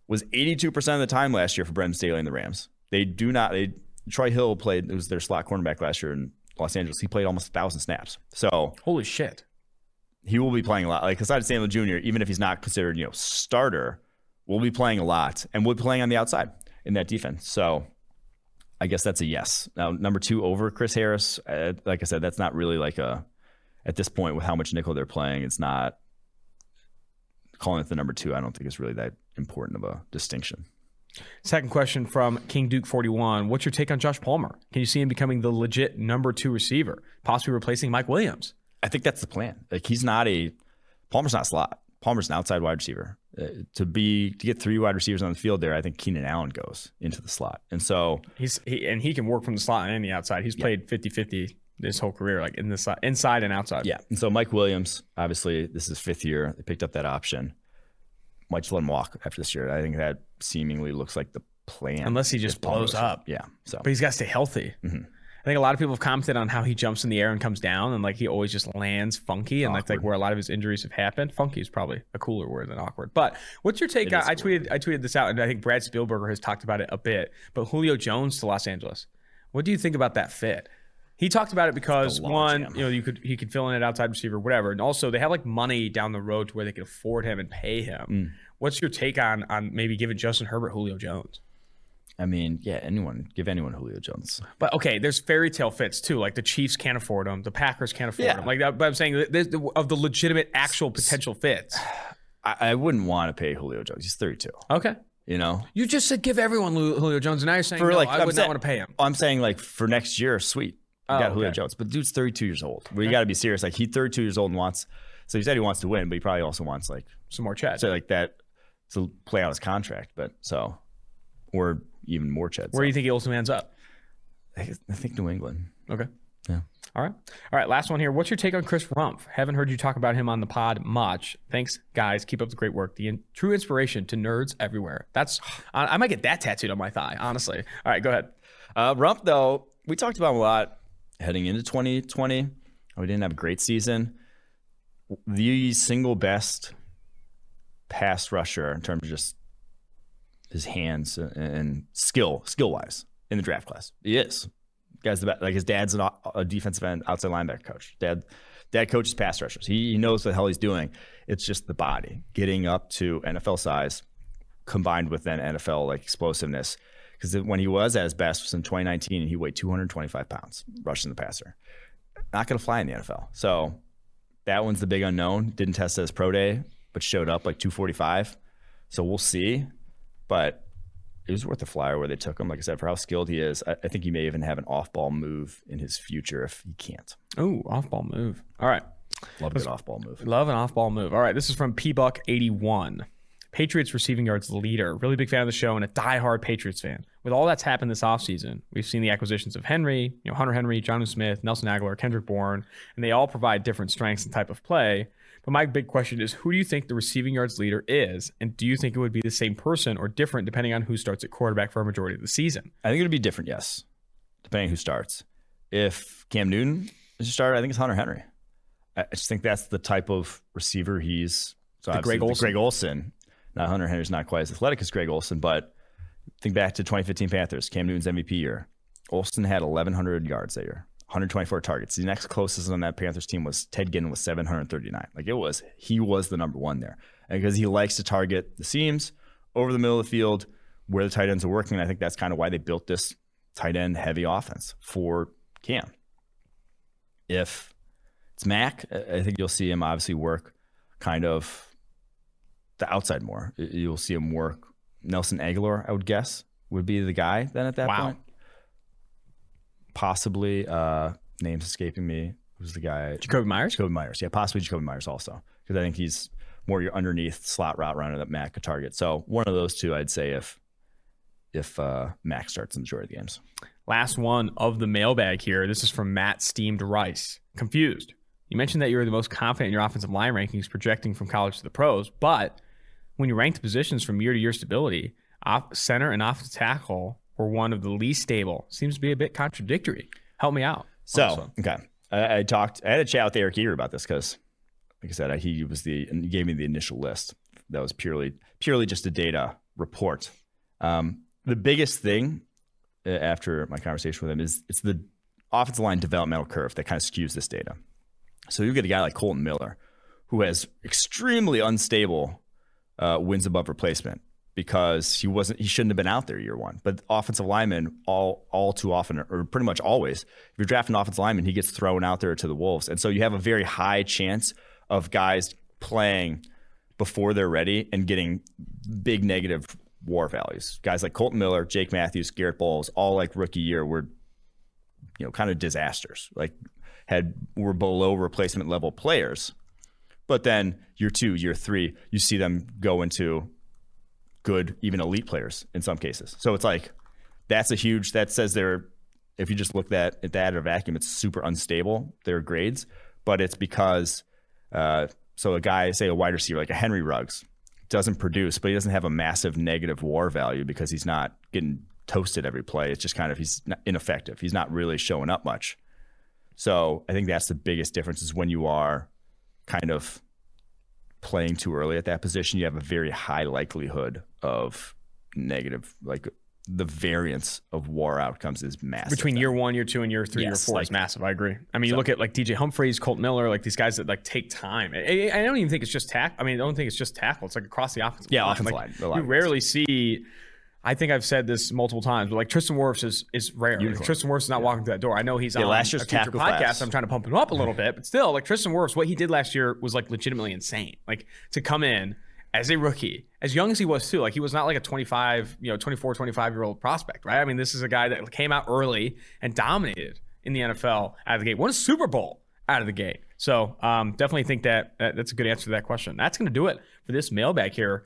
was 82% of the time last year for Brent Staley and the Rams. Troy Hill played, it was their slot cornerback last year in Los Angeles. He played almost 1,000 snaps. So holy shit. He will be playing a lot. Like aside Samuel Jr., even if he's not considered, you know, starter, will be playing a lot and will be playing on the outside in that defense. So I guess that's a yes. Now, #2 over Chris Harris, like I said, that's not really like a, at this point with how much nickel they're playing, it's not calling it the #2. I don't think it's really that important of a distinction. Second question from King Duke 41. What's your take on Josh Palmer? Can you see him becoming the legit #2 receiver, possibly replacing Mike Williams? I think that's the plan. Like Palmer's not slot. Palmer's an outside wide receiver. To get 3 wide receivers on the field there, I think Keenan Allen goes into the slot. And so he can work from the slot and the outside. He's played 50-50 this whole career, like in the inside and outside. Yeah. And so Mike Williams, obviously this is 5th year. They picked up that option. Might just let him walk after this year. I think that seemingly looks like the plan. Unless he just blows up. Yeah. So but he's got to stay healthy. Mm-hmm. I think a lot of people have commented on how he jumps in the air and comes down, and like he always just lands funky, and that's like where a lot of his injuries have happened. Funky is probably a cooler word than awkward. But what's your take? I tweeted this out, and I think Brad Spielberger has talked about it a bit. But Julio Jones to Los Angeles, what do you think about that fit? He talked about it because you know, he could fill in an outside receiver, whatever, and also they have like money down the road to where they could afford him and pay him. Mm. What's your take on maybe giving Justin Herbert Julio Jones? I mean, yeah, give anyone Julio Jones. But okay, there's fairy tale fits too. Like the Chiefs can't afford them, the Packers can't afford them. Like that, but I'm saying of the legitimate, actual potential fits, I wouldn't want to pay Julio Jones. He's 32. Okay, You know, you just said give everyone Julio Jones, and now you're saying for, no, like, I would not want to pay him. I'm saying like for next year, sweet, you got Julio Jones, but the dude's 32 years old. We got to be serious. Like he's 32 years old and wants. So he said he wants to win, but he probably also wants like some more Chad. So like that to play out his contract, but so or even more Chad. Where do you think he ultimately ends up? I think New England. Okay. Yeah. All right. Last one here. What's your take on Chris Rumpf? Haven't heard you talk about him on the pod much. Thanks, guys. Keep up the great work. The true inspiration to nerds everywhere. That's I might get that tattooed on my thigh, honestly. All right, go ahead. Rumpf, though, we talked about him a lot heading into 2020. We didn't have a great season. The single best pass rusher in terms of just his hands and skill-wise in the draft class. He is. Guy's the best. Like his dad's a defensive end, outside linebacker coach. Dad coaches pass rushers. He knows what the hell he's doing. It's just the body getting up to NFL size, combined with then NFL like explosiveness. Because when he was at his best was in 2019, and he weighed 225 pounds rushing the passer. Not gonna fly in the NFL. So that one's the big unknown. Didn't test at his pro day, but showed up like 245. So we'll see. But it was worth a flyer where they took him. Like I said, for how skilled he is, I think he may even have an off-ball move in his future if he can't. Oh, off-ball move. All right. Love a good off-ball move. Love an off-ball move. All right, this is from PBuck81. Patriots receiving yards leader. Really big fan of the show and a diehard Patriots fan. With all that's happened this offseason, we've seen the acquisitions of Henry, Hunter Henry, Jonnu Smith, Nelson Aguilar, Kendrick Bourne, and they all provide different strengths and type of play. But my big question is, who do you think the receiving yards leader is? And do you think it would be the same person or different depending on who starts at quarterback for a majority of the season? I think it would be different, yes, depending on who starts. If Cam Newton is a starter, I think it's Hunter Henry. I just think that's the type of receiver he's. So the Greg Olsen. Now, Hunter Henry's not quite as athletic as Greg Olsen, but think back to 2015 Panthers, Cam Newton's MVP year. Olsen had 1,100 yards that year. 124 targets. The next closest on that Panthers team was Ted Ginn with 739. Like he was the number one there. And because he likes to target the seams over the middle of the field where the tight ends are working. And I think that's kind of why they built this tight end heavy offense for Cam. If it's Mac, I think you'll see him obviously work kind of the outside more. You'll see him work. Nelson Aguilar, I would guess, would be the guy then at that point. Possibly, name's escaping me. Who's the guy? Jacoby Myers? Jacoby Myers. Yeah, possibly Jacoby Myers also. Because I think he's more your underneath slot route runner that Mac could target. So one of those two, I'd say, if Mac starts in the majority of the games. Last one of the mailbag here. This is from Matt Steamed Rice. Confused. You mentioned that you were the most confident in your offensive line rankings projecting from college to the pros. But when you ranked positions from year-to-year stability, center and offensive tackle or one of the least stable. Seems to be a bit contradictory. Help me out. So, okay. I had a chat with Eric Eater about this because, like I said, he gave me the initial list. That was purely just a data report. The biggest thing after my conversation with him is it's the offensive line developmental curve that kind of skews this data. So you get a guy like Colton Miller who has extremely unstable wins above replacement. Because he shouldn't have been out there year one. But offensive linemen all too often, or pretty much always, if you're drafting an offensive lineman, he gets thrown out there to the Wolves. And so you have a very high chance of guys playing before they're ready and getting big negative WAR values. Guys like Colton Miller, Jake Matthews, Garrett Bowles, all like rookie year were, kind of disasters. Like were below replacement level players. But then year two, year three, you see them go into good, even elite players in some cases. So it's like, that says they're, if you just look at that in a vacuum, it's super unstable, their grades, but it's because, so a guy, say a wide receiver, like a Henry Ruggs, doesn't produce, but he doesn't have a massive negative WAR value because he's not getting toasted every play. It's just kind of, he's not ineffective. He's not really showing up much. So I think that's the biggest difference is when you are kind of playing too early at that position, you have a very high likelihood of negative, like the variance of WAR outcomes is massive. Between year one, year two, and year three, year four is massive. I agree. I mean, you look at like DJ Humphreys, Colt Miller, like these guys that like take time. I don't even think it's just tackle. I mean, I don't think it's just tackle. It's like across the offensive line. Yeah, offensive line. You rarely see. I think I've said this multiple times, but like Tristan Wirfs is rare. Like Tristan Wirfs is not walking through that door. I know he's on last year's future podcast. Class. I'm trying to pump him up a little bit, but still, like Tristan Wirfs, what he did last year was like legitimately insane. Like to come in as a rookie, as young as he was too. Like, he was not like a 24, 25-year-old prospect, right? I mean, this is a guy that came out early and dominated in the NFL out of the gate. Won a Super Bowl out of the gate. So definitely think that that's a good answer to that question. That's going to do it for this mailbag here.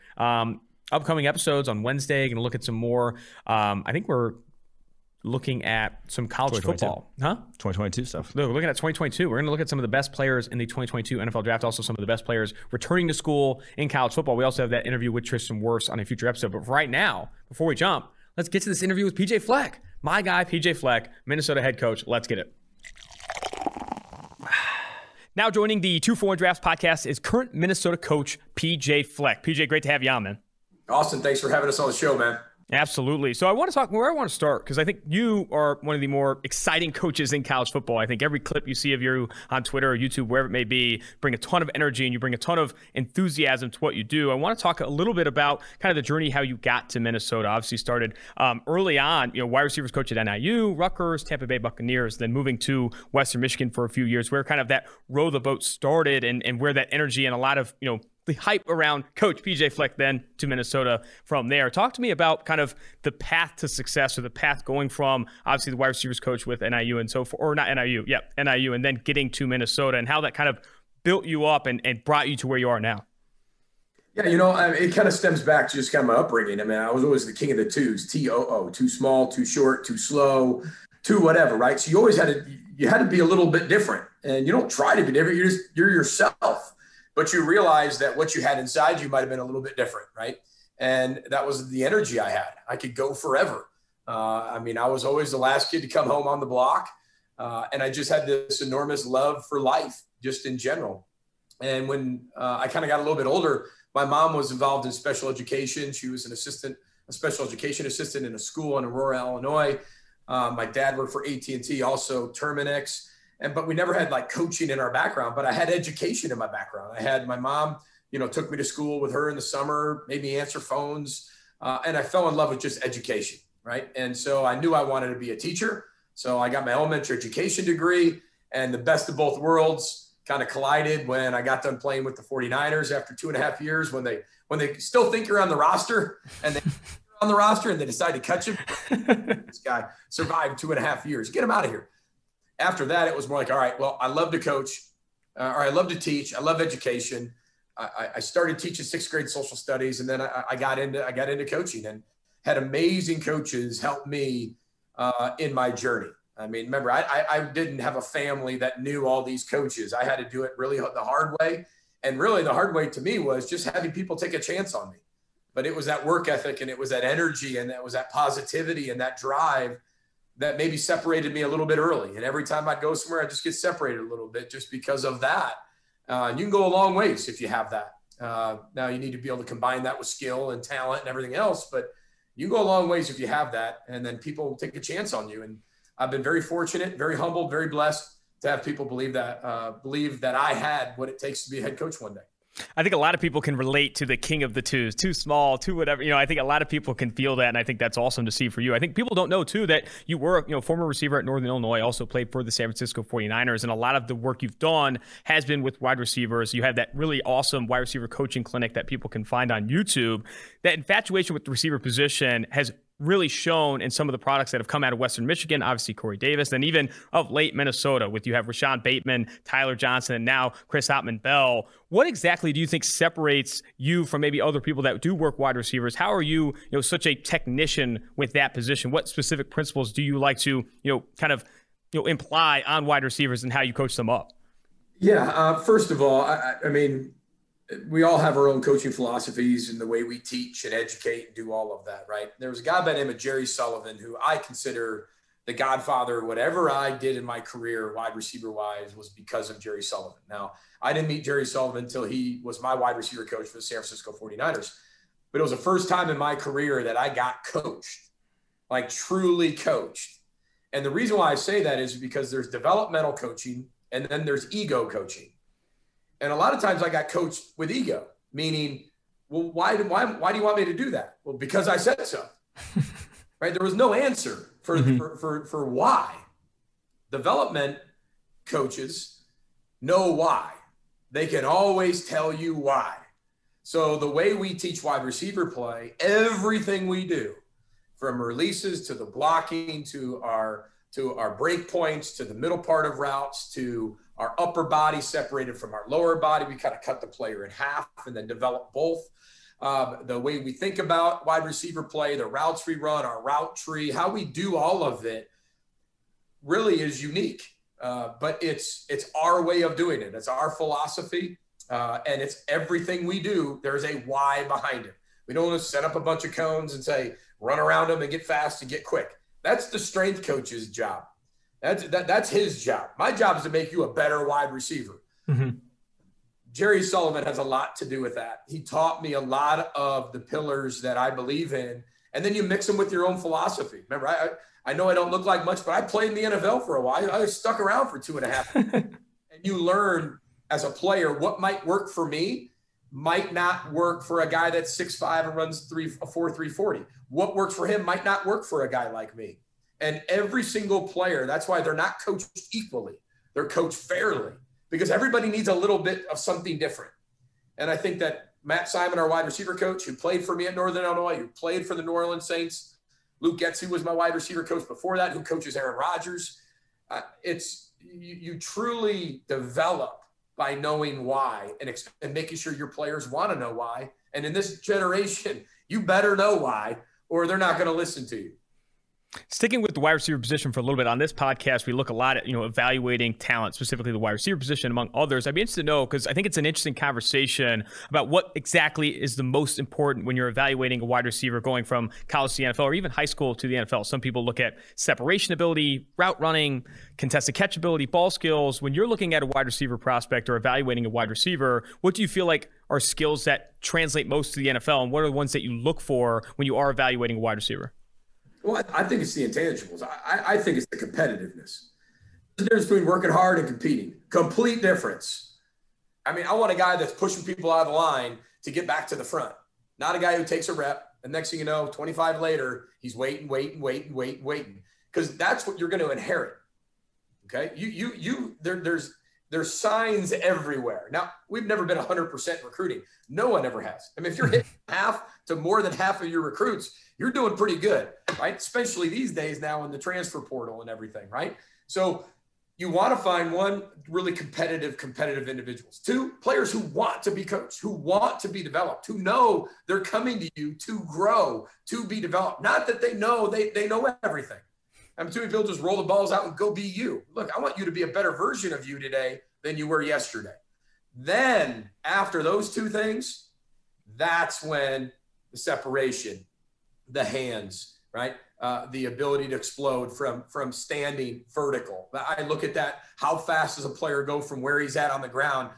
Upcoming episodes on Wednesday, going to look at some more. I think we're looking at some college football. Huh? 2022 stuff. We're looking at 2022. We're going to look at some of the best players in the 2022 NFL draft. Also, some of the best players returning to school in college football. We also have that interview with Tristan Wirfs on a future episode. But right now, before we jump, let's get to this interview with P.J. Fleck. My guy, P.J. Fleck, Minnesota head coach. Let's get it. Now joining the 241 Drafts podcast is current Minnesota coach P.J. Fleck. P.J., great to have you on, man. Austin, thanks for having us on the show, man. Absolutely. So I want to talk where I want to start, because I think you are one of the more exciting coaches in college football. I think every clip you see of you on Twitter or YouTube, wherever it may be, bring a ton of energy and you bring a ton of enthusiasm to what you do. I want to talk a little bit about kind of the journey, how you got to Minnesota. Obviously started early on, wide receivers coach at NIU, Rutgers, Tampa Bay Buccaneers, then moving to Western Michigan for a few years, where kind of that row the boat started, and where that energy and a lot of, the hype around Coach P.J. Fleck then to Minnesota from there. Talk to me about kind of the path to success, or the path going from obviously the wide receivers coach with NIU and so forth, or not NIU, NIU, and then getting to Minnesota, and how that kind of built you up and brought you to where you are now. Yeah, it kind of stems back to just kind of my upbringing. I mean, I was always the king of the twos, T-O-O, too small, too short, too slow, too whatever, right? So you always had to be a little bit different, and you don't try to be different. You're yourself. But you realize that what you had inside you might have been a little bit different, right? And that was the energy I had. I could go forever. I was always the last kid to come home on the block. And I just had this enormous love for life, just in general. And when I kind of got a little bit older, my mom was involved in special education. She was a special education assistant in a school in Aurora, Illinois. My dad worked for AT&T, also Terminix. But we never had like coaching in our background, but I had education in my background. I had my mom, took me to school with her in the summer, made me answer phones. And I fell in love with just education, right? And so I knew I wanted to be a teacher. So I got my elementary education degree, and the best of both worlds kind of collided when I got done playing with the 49ers after 2.5 years, when they still think you're on the roster, and they you're on the roster and they decide to cut you. This guy survived 2.5 years. Get him out of here. After that, it was more like, all right, well, I love to coach, or I love to teach. I love education. I started teaching 6th grade social studies, and then I got into coaching, and had amazing coaches help me in my journey. I mean, remember, I didn't have a family that knew all these coaches. I had to do it really the hard way, and really the hard way to me was just having people take a chance on me. But it was that work ethic, and it was that energy, and that was that positivity, and that drive that maybe separated me a little bit early. And every time I'd go somewhere, I'd just get separated a little bit just because of that. You can go a long ways if you have that. Now you need to be able to combine that with skill and talent and everything else, but you go a long ways if you have that. And then people will take a chance on you. And I've been very fortunate, very humbled, very blessed to have people believe that I had what it takes to be a head coach one day. I think a lot of people can relate to the king of the twos, too small, too whatever. I think a lot of people can feel that, and I think that's awesome to see for you. I think people don't know, too, that you were a former receiver at Northern Illinois, also played for the San Francisco 49ers, and a lot of the work you've done has been with wide receivers. You have that really awesome wide receiver coaching clinic that people can find on YouTube. That infatuation with the receiver position has really shown in some of the products that have come out of Western Michigan, obviously Corey Davis, and even of late Minnesota, with you have Rashawn Bateman, Tyler Johnson, and now Chris Hottman-Bell. What exactly do you think separates you from maybe other people that do work wide receivers? How are you, such a technician with that position? What specific principles do you like to, imply on wide receivers and how you coach them up? Yeah, first of all, I mean, we all have our own coaching philosophies and the way we teach and educate and do all of that, right? There was a guy by the name of Jerry Sullivan, who I consider the godfather. Whatever I did in my career, wide receiver wise, was because of Jerry Sullivan. Now, I didn't meet Jerry Sullivan until he was my wide receiver coach for the San Francisco 49ers. But it was the first time in my career that I got coached, like truly coached. And the reason why I say that is because there's developmental coaching, and then there's ego coaching. And a lot of times I got coached with ego, meaning, well, why do you want me to do that? Well, because I said so, right? There was no answer for why. Development coaches know why. They can always tell you why. So the way we teach wide receiver play, everything we do, from releases to the blocking to our break points to the middle part of routes to our upper body separated from our lower body, we kind of cut the player in half and then develop both. The way we think about wide receiver play, the routes we run, our route tree, how we do all of it really is unique. But it's our way of doing it. It's our philosophy, and it's everything we do. There's a why behind it. We don't want to set up a bunch of cones and say, run around them and get fast and get quick. That's the strength coach's job. That's his job. My job is to make you a better wide receiver. Mm-hmm. Jerry Sullivan has a lot to do with that. He taught me a lot of the pillars that I believe in, and then you mix them with your own philosophy. Remember, I know I don't look like much, but I played in the NFL for a while. I stuck around for 2.5 years. And you learn as a player what might work for me might not work for a guy that's 6'5" and runs 4.3 40. What works for him might not work for a guy like me. And every single player, that's why they're not coached equally. They're coached fairly, because everybody needs a little bit of something different. And I think that Matt Simon, our wide receiver coach, who played for me at Northern Illinois, who played for the New Orleans Saints, Luke Getz, who was my wide receiver coach before that, who coaches Aaron Rodgers. You truly develop by knowing why and making sure your players want to know why. And in this generation, you better know why, or they're not going to listen to you. Sticking with the wide receiver position for a little bit, on this podcast, we look a lot at, evaluating talent, specifically the wide receiver position, among others. I'd be interested to know, because I think it's an interesting conversation about what exactly is the most important when you're evaluating a wide receiver going from college to the NFL or even high school to the NFL. Some people look at separation ability, route running, contested catch ability, ball skills. When you're looking at a wide receiver prospect or evaluating a wide receiver, what do you feel like are skills that translate most to the NFL, and what are the ones that you look for when you are evaluating a wide receiver? Well, I think it's the intangibles. I think it's the competitiveness. The difference between working hard and competing. Complete difference. I mean, I want a guy that's pushing people out of the line to get back to the front. Not a guy who takes a rep, and next thing you know, 25 later, he's waiting. Because that's what you're going to inherit. Okay? There's signs everywhere. Now, we've never been 100% recruiting. No one ever has. I mean, if you're hitting half to more than half of your recruits, you're doing pretty good, right? Especially these days now in the transfer portal and everything, right? So you want to find, one, really competitive individuals. Two, players who want to be coached, who want to be developed, who know they're coming to you to grow, to be developed. Not that they know they know everything. I'm assuming people just roll the balls out and go be you. Look, I want you to be a better version of you today than you were yesterday. Then after those two things, that's when the separation, the hands, right? The ability to explode from standing vertical. I look at that. How fast does a player go from where he's at on the ground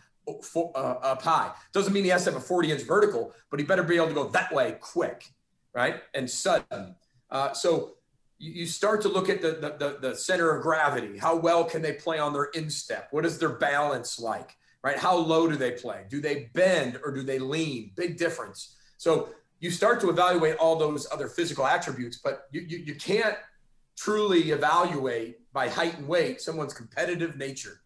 up high? Doesn't mean he has to have a 40-inch vertical, but he better be able to go that way quick, right? And sudden. So you start to look at the center of gravity. How well can they play on their instep? What is their balance like, right? How low do they play? Do they bend or do they lean? Big difference. So you start to evaluate all those other physical attributes, but you can't truly evaluate by height and weight someone's competitive nature,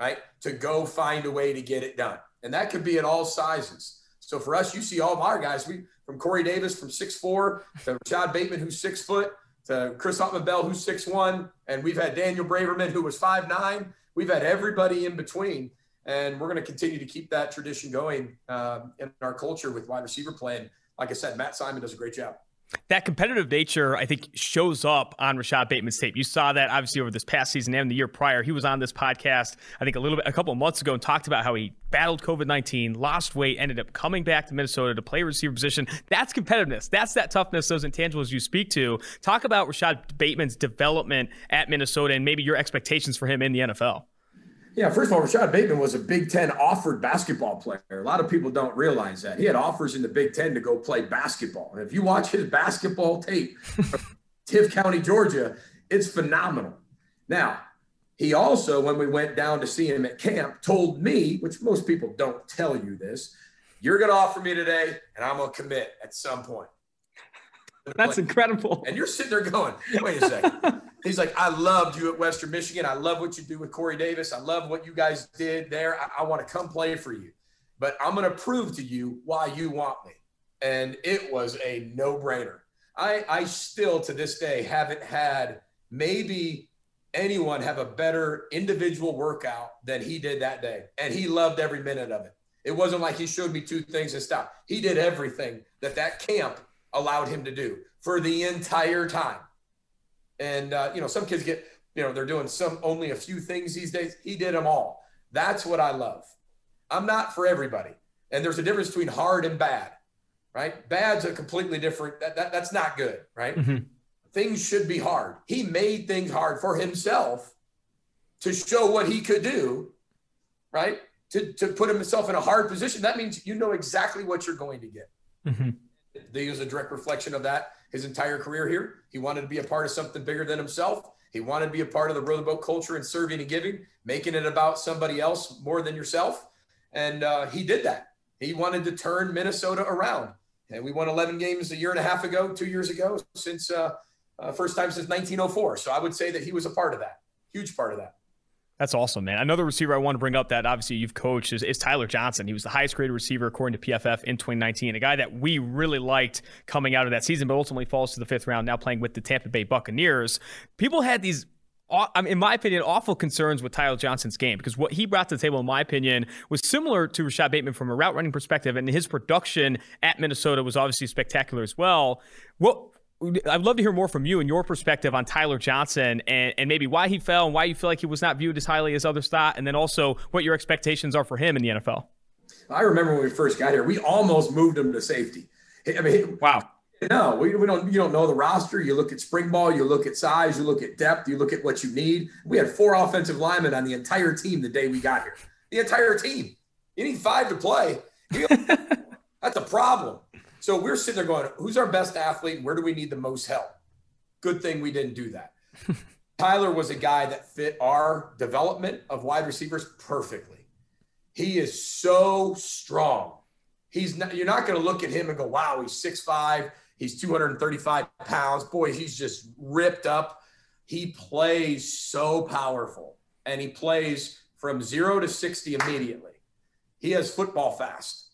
right? To go find a way to get it done. And that could be at all sizes. So for us, you see all of our guys, from Corey Davis from 6'4", to Rashad Bateman, who's 6 foot, to Chris Huffman-Bell, who's 6'1", and we've had Daniel Braverman, who was 5'9". We've had everybody in between, and we're going to continue to keep that tradition going in our culture with wide receiver play. And like I said, Matt Simon does a great job. That competitive nature, I think, shows up on Rashad Bateman's tape. You saw that, obviously, over this past season and the year prior. He was on this podcast, I think, a couple of months ago, and talked about how he battled COVID-19, lost weight, ended up coming back to Minnesota to play receiver position. That's competitiveness. That's that toughness, those intangibles you speak to. Talk about Rashad Bateman's development at Minnesota and maybe your expectations for him in the NFL. Yeah, first of all, Rashad Bateman was a Big Ten offered basketball player. A lot of people don't realize that. He had offers in the Big Ten to go play basketball. And if you watch his basketball tape from Tift County, Georgia, it's phenomenal. Now, he also, when we went down to see him at camp, told me, which most people don't tell you this, you're going to offer me today and I'm going to commit at some point. That's incredible. And you're sitting there going, wait a second. He's like, I loved you at Western Michigan. I love what you do with Corey Davis. I love what you guys did there. I want to come play for you. but I'm going to prove to you why you want me. And it was a no-brainer. I still to this day haven't had maybe anyone have a better individual workout than he did that day. And he loved every minute of it. It wasn't like he showed me two things and stopped. He did everything that camp allowed him to do for the entire time. And, some kids get, they're doing only a few things these days. He did them all. That's what I love. I'm not for everybody. And there's a difference between hard and bad, right? Bad's a completely different, that's not good, right? Mm-hmm. Things should be hard. He made things hard for himself to show what he could do, right? To put himself in a hard position. That means you know exactly what you're going to get. Mm-hmm. He was a direct reflection of that his entire career here. He wanted to be a part of something bigger than himself. He wanted to be a part of the Brotherboat culture and serving and giving, making it about somebody else more than yourself. And he did that. He wanted to turn Minnesota around. And we won 11 games a year and a half ago, 2 years ago, since first time since 1904. So I would say that he was a part of that, huge part of that. That's awesome, man. Another receiver I want to bring up that obviously you've coached is Tyler Johnson. He was the highest graded receiver according to PFF in 2019, a guy that we really liked coming out of that season, but ultimately falls to the fifth round, now playing with the Tampa Bay Buccaneers. People had these, in my opinion, awful concerns with Tyler Johnson's game because what he brought to the table, in my opinion, was similar to Rashad Bateman from a route running perspective, and his production at Minnesota was obviously spectacular as well. Well, I'd love to hear more from you and your perspective on Tyler Johnson and maybe why he fell and why you feel like he was not viewed as highly as others thought, and then also what your expectations are for him in the NFL. I remember when we first got here, we almost moved him to safety. I mean, wow. No, you don't know the roster. You look at spring ball, you look at size, you look at depth, you look at what you need. We had 4 offensive linemen on the entire team the day we got here. The entire team. You need 5 to play. That's a problem. So we're sitting there going, who's our best athlete? Where do we need the most help? Good thing we didn't do that. Tyler was a guy that fit our development of wide receivers perfectly. He is so strong. You're not going to look at him and go, wow, he's 6'5", he's 235 pounds. Boy, he's just ripped up. He plays so powerful, and he plays from 0 to 60 immediately. He has football fast,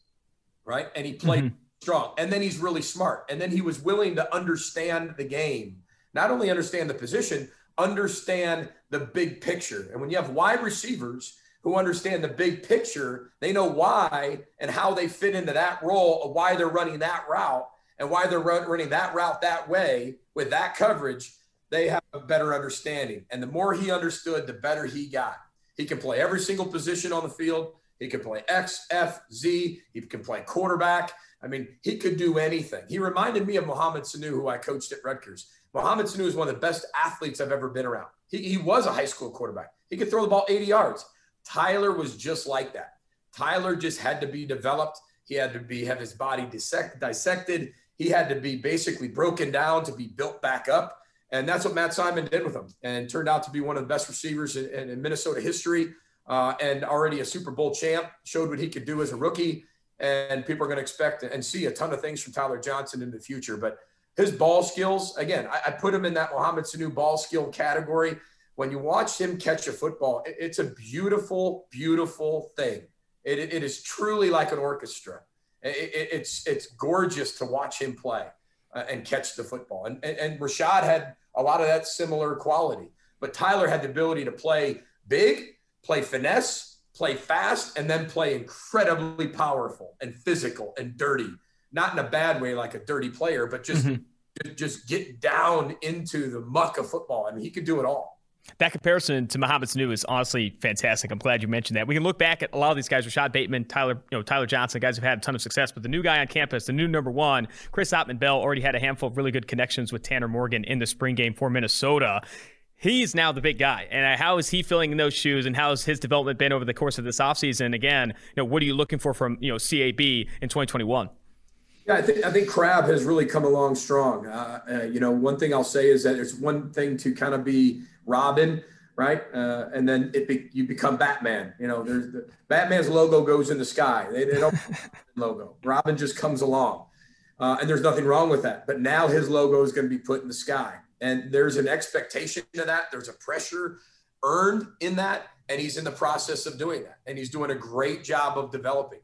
right? And he played strong. And then he's really smart. And then he was willing to understand the game, not only understand the position, understand the big picture. And when you have wide receivers who understand the big picture, they know why and how they fit into that role, why they're running that route and why they're running that route that way with that coverage. They have a better understanding. And the more he understood, the better he got. He can play every single position on the field. He can play X, F, Z. He can play quarterback. I mean, he could do anything. He reminded me of Mohamed Sanu, who I coached at Rutgers. Mohamed Sanu is one of the best athletes I've ever been around. He was a high school quarterback. He could throw the ball 80 yards. Tyler was just like that. Tyler just had to be developed. He had to have his body dissected. He had to be basically broken down to be built back up. And that's what Matt Simon did with him, and turned out to be one of the best receivers in Minnesota history, and already a Super Bowl champ, showed what he could do as a rookie. And people are going to expect and see a ton of things from Tyler Johnson in the future. But his ball skills, again, I put him in that Mohamed Sanu ball skill category. When you watch him catch a football, it's a beautiful, beautiful thing. It is truly like an orchestra. It's gorgeous to watch him play and catch the football. And Rashad had a lot of that similar quality. But Tyler had the ability to play big, play finesse, play fast, and then play incredibly powerful and physical and dirty, not in a bad way like a dirty player, but just get down into the muck of football. I mean, he could do it all. That comparison to Mohamed Sanu is honestly fantastic. I'm glad you mentioned that. We can look back at a lot of these guys, Rashad Bateman, Tyler Johnson, guys who've had a ton of success, but the new guy on campus, the new number one, Chris Ottman-Bell, already had a handful of really good connections with Tanner Morgan in the spring game for Minnesota. He's now the big guy. And how is he filling in those shoes, and how has his development been over the course of this offseason? Again, what are you looking for from, CAB in 2021? Yeah, I think Crab has really come along strong. One thing I'll say is that it's one thing to kind of be Robin, right? And then you become Batman. Batman's logo goes in the sky. They don't logo. Robin just comes along. And there's nothing wrong with that. But now his logo is going to be put in the sky. And there's an expectation to that. There's a pressure earned in that. And he's in the process of doing that. And he's doing a great job of developing.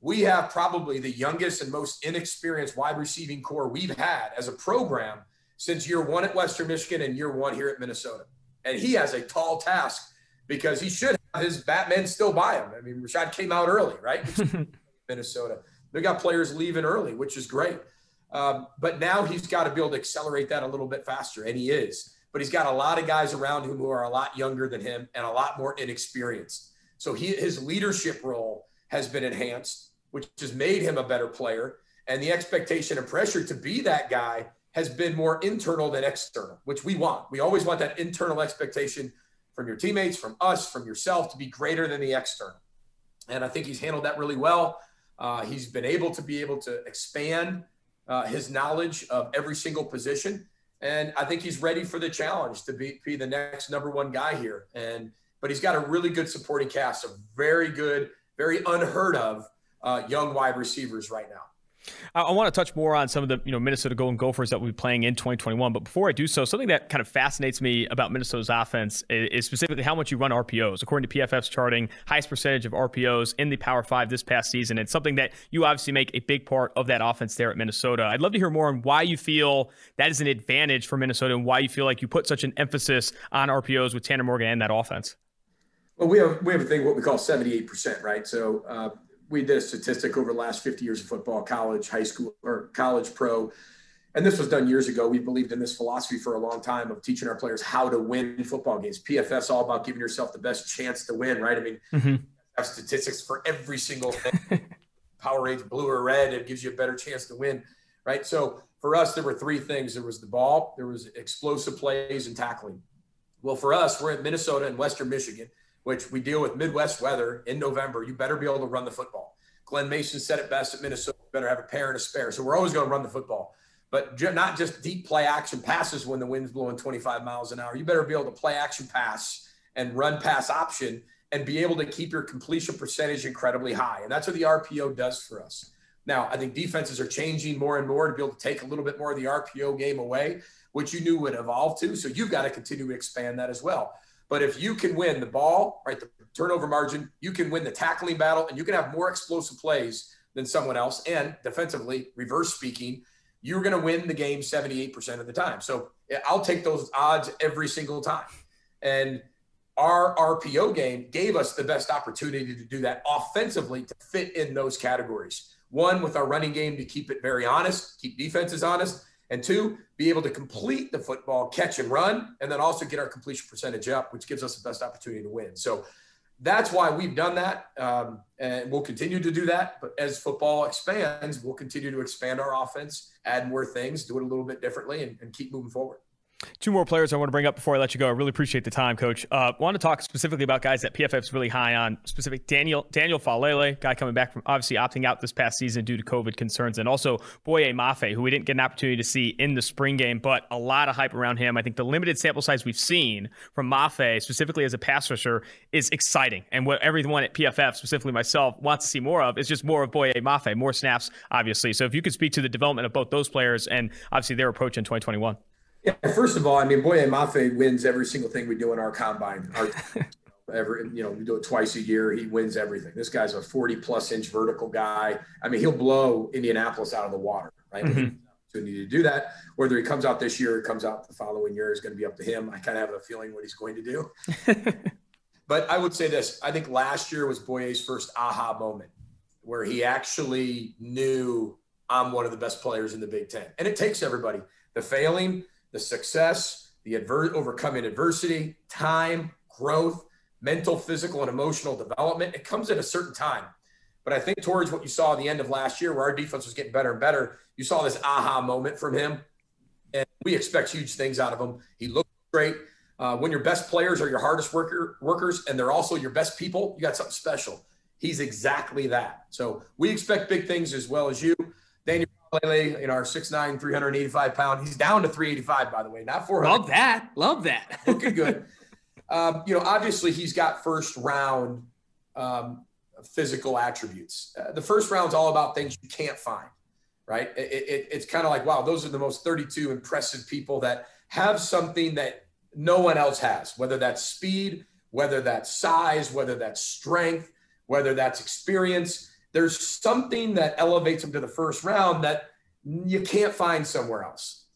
we have probably the youngest and most inexperienced wide receiving core we've had as a program since year one at Western Michigan and year one here at Minnesota. And he has a tall task because he should have his Batman still by him. I mean, Rashad came out early, right? Minnesota. They got players leaving early, which is great. But now he's got to be able to accelerate that a little bit faster, and he is. But he's got a lot of guys around him who are a lot younger than him and a lot more inexperienced. So his leadership role has been enhanced, which has made him a better player. And the expectation and pressure to be that guy has been more internal than external, which we want. We always want that internal expectation from your teammates, from us, from yourself, to be greater than the external. And I think he's handled that really well. He's been able to expand his knowledge of every single position. And I think he's ready for the challenge to be the next number one guy here. But he's got a really good supporting cast of very good, very unheard of young wide receivers right now. I want to touch more on some of the Minnesota Golden Gophers that we'll be playing in 2021. But before I do so, something that kind of fascinates me about Minnesota's offense is specifically how much you run RPOs. According to PFF's charting, highest percentage of RPOs in the Power 5 this past season. It's something that you obviously make a big part of that offense there at Minnesota. I'd love to hear more on why you feel that is an advantage for Minnesota and why you feel like you put such an emphasis on RPOs with Tanner Morgan and that offense. Well, we have a thing, what we call 78%, right? So, we did a statistic over the last 50 years of football, college, high school, or college pro. And this was done years ago. We believed in this philosophy for a long time of teaching our players how to win football games. PFF's all about giving yourself the best chance to win, right? I mean, have statistics for every single thing. Powerade's blue or red, it gives you a better chance to win, right? So for us, there were three things. There was the ball, there was explosive plays, and tackling. Well, for us, we're in Minnesota and Western Michigan, which we deal with Midwest weather in November. You better be able to run the football. Glenn Mason said it best at Minnesota, you better have a pair and a spare. So we're always going to run the football, but not just deep play action passes when the wind's blowing 25 miles an hour. You better be able to play action pass and run pass option and be able to keep your completion percentage incredibly high. And that's what the RPO does for us. Now, I think defenses are changing more and more to be able to take a little bit more of the RPO game away, which you knew would evolve to. So you've got to continue to expand that as well. But if you can win the ball, right, the turnover margin, you can win the tackling battle, and you can have more explosive plays than someone else. And defensively, reverse speaking, you're going to win the game 78% of the time. So I'll take those odds every single time. And our RPO game gave us the best opportunity to do that offensively, to fit in those categories. One, with our running game, to keep it very honest, keep defenses honest. And two, be able to complete the football, catch and run, and then also get our completion percentage up, which gives us the best opportunity to win. So that's why we've done that, and we'll continue to do that. But as football expands, we'll continue to expand our offense, add more things, do it a little bit differently, and keep moving forward. Two more players I want to bring up before I let you go. I really appreciate the time, Coach. Want to talk specifically about guys that PFF's really high on, specific Daniel Falele, guy coming back from obviously opting out this past season due to COVID concerns, and also Boye Mafe, who we didn't get an opportunity to see in the spring game, but a lot of hype around him. I think the limited sample size we've seen from Mafe, specifically as a pass rusher, is exciting. And what everyone at PFF, specifically myself, wants to see more of is just more of Boye Mafe, more snaps, obviously. So if you could speak to the development of both those players and obviously their approach in 2021. Yeah, first of all, I mean, Boye Mafe wins every single thing we do in our combine. We do it twice a year. He wins everything. This guy's a 40-plus-inch vertical guy. I mean, he'll blow Indianapolis out of the water, right? So he need to do that. Whether he comes out this year or comes out the following year is going to be up to him. I kind of have a feeling what he's going to do. But I would say this. I think last year was Boye's first aha moment, where he actually knew, I'm one of the best players in the Big Ten. And it takes everybody. The failing – the success, the overcoming adversity, time, growth, mental, physical, and emotional development. It comes at a certain time. But I think towards what you saw at the end of last year, where our defense was getting better and better, you saw this aha moment from him. And we expect huge things out of him. He looked great. When your best players are your hardest workers, and they're also your best people, you got something special. He's exactly that. So we expect big things as well as you. Daniel, in our 6'9", 385-pound. He's down to 385, by the way, not 400. Love that. Looking good. Obviously, he's got first-round physical attributes. The first round's all about things you can't find, right? It's kind of like, wow, those are the most 32 impressive people that have something that no one else has, whether that's speed, whether that's size, whether that's strength, whether that's experience. there's something that elevates him to the first round that you can't find somewhere else.